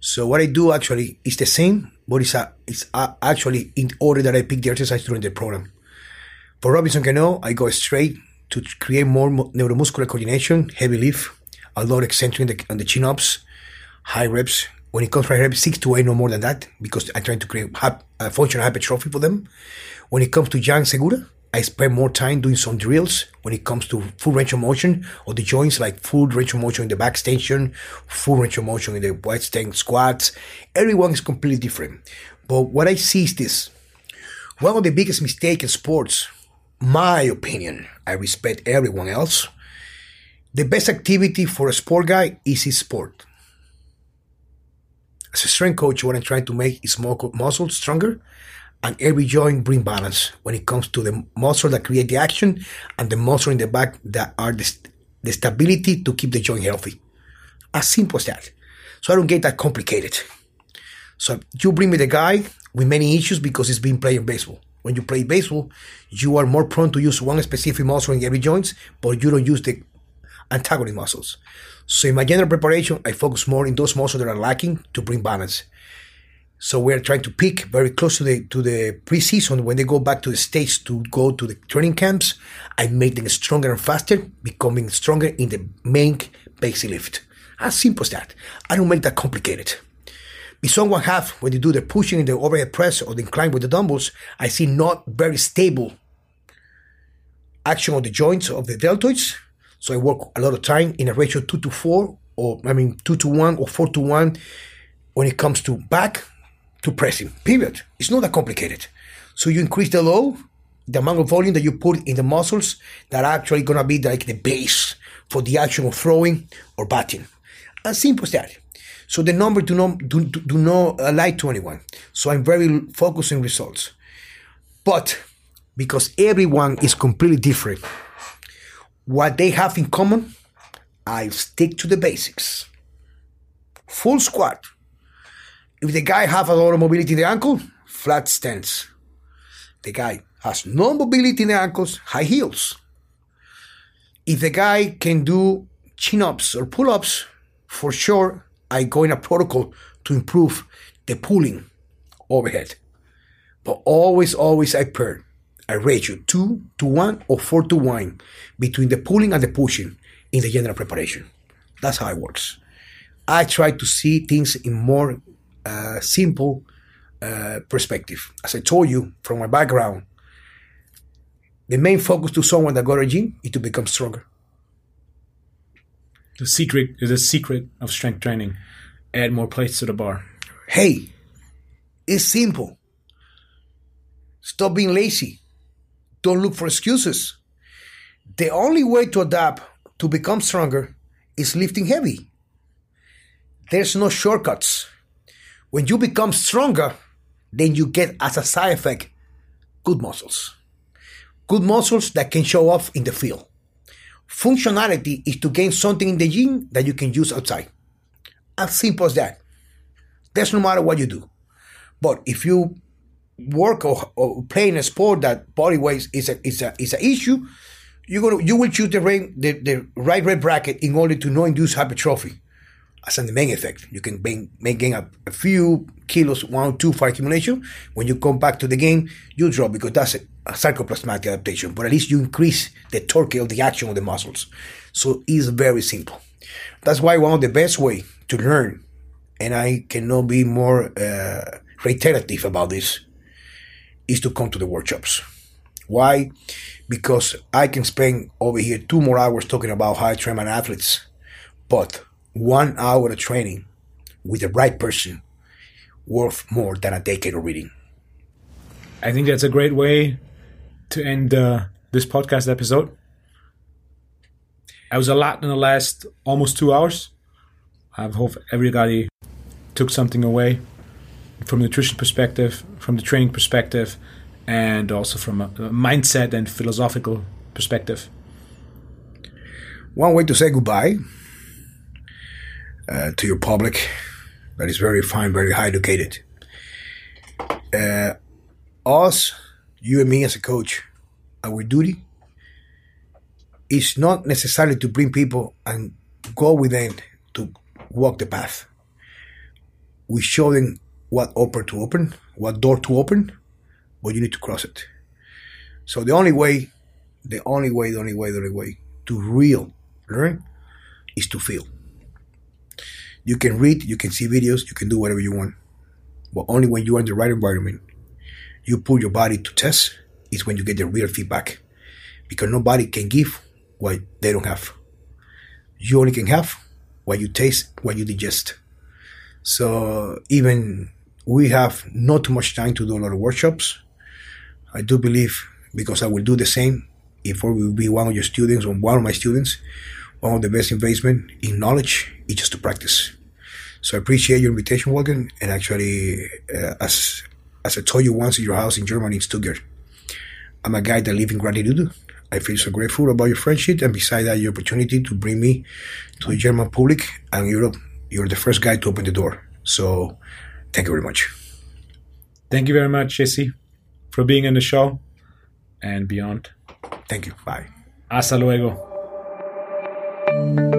So what I do actually is the same, but it's actually in order that I pick the exercise during the program. For Robinson Cano, I go straight to create more neuromuscular coordination, heavy lift, a lot of eccentric on the chin-ups, high reps. When it comes to high reps, 6 to 8, no more than that, because I try to create a functional hypertrophy for them. When it comes to Gian Segura, I spend more time doing some drills when it comes to full range of motion or the joints, like full range of motion in the back extension, full range of motion in the wide stand squats. Everyone is completely different. But what I see is this. One of the biggest mistakes in sports, my opinion, I respect everyone else. The best activity for a sport guy is his sport. As a strength coach, what I'm trying to make is muscles stronger, and every joint bring balance when it comes to the muscle that create the action and the muscle in the back that are the stability to keep the joint healthy. As simple as that. So I don't get that complicated. So you bring me the guy with many issues because he's been playing baseball. When you play baseball, you are more prone to use one specific muscle in every joint, but you don't use the antagonist muscles. So in my general preparation, I focus more in those muscles that are lacking to bring balance. So we're trying to pick very close to the preseason when they go back to the States to go to the training camps. I make them stronger and faster, becoming stronger in the main basic lift. As simple as that. I don't make that complicated. If someone have, when they do the pushing, the overhead press or the incline with the dumbbells, I see not very stable action of the joints of the deltoids. So I work a lot of time in a ratio 2 to 4, or 2 to 1 or 4 to 1 when it comes to back. To pressing, period. It's not that complicated. So you increase the load, the amount of volume that you put in the muscles that are actually going to be like the base for the action of throwing or batting. As simple as that. So the numbers do not lie to anyone. So I'm very focused on results. But because everyone is completely different, what they have in common, I stick to the basics. Full squat. If the guy has a lot of mobility in the ankle, flat stance. The guy has no mobility in the ankles, high heels. If the guy can do chin-ups or pull-ups, for sure, I go in a protocol to improve the pulling overhead. But always I pair a ratio 2 to 1 or 4 to 1 between the pulling and the pushing in the general preparation. That's how it works. I try to see things in more simple perspective. As I told you from my background, the main focus to someone that got a gym is to become stronger. The secret of strength training: add more plates to the bar. Hey, it's simple. Stop being lazy. Don't look for excuses. The only way to adapt to become stronger is lifting heavy. There's no shortcuts. When you become stronger, then you get, as a side effect, good muscles. Good muscles that can show off in the field. Functionality is to gain something in the gym that you can use outside. As simple as that. That's no matter what you do. But if you work or play in a sport that body weight is an issue, you will choose the right red bracket in order to not induce hypertrophy. As in the main effect, you can gain a few kilos, 1 or 2 for accumulation. When you come back to the game, you drop because that's a sarcoplasmatic adaptation. But at least you increase the torque of the action of the muscles. So it's very simple. That's why one of the best way to learn, and I cannot be more reiterative about this, is to come to the workshops. Why? Because I can spend over here 2 more hours talking about how I train my athletes, but 1 hour of training with the right person worth more than a decade of reading. I think that's a great way to end this podcast episode. I was a lot in the last almost 2 hours. I hope everybody took something away from a nutrition perspective, from the training perspective, and also from a mindset and philosophical perspective. One way to say goodbye to your public that is very fine, very high educated. Us, you and me as a coach, our duty is not necessarily to bring people and go with them to walk the path. We show them what door to open, but you need to cross it. So the only way to real learn is to feel. You can read, you can see videos, you can do whatever you want. But only when you are in the right environment, you put your body to test, is when you get the real feedback. Because nobody can give what they don't have. You only can have what you taste, what you digest. So even we have not too much time to do a lot of workshops. I do believe, because I will do the same, if I will be one of your students or one of my students, one of the best investment in knowledge is just to practice. So I appreciate your invitation, Wolfgang. And actually, as I told you once in your house in Germany, in Stuttgart, I'm a guy that lives in gratitude. I feel so grateful about your friendship. And beside that, your opportunity to bring me to the German public and Europe. You're the first guy to open the door. So thank you very much. Thank you very much, Jesse, for being on the show and beyond. Thank you. Bye. Hasta luego. Thank you.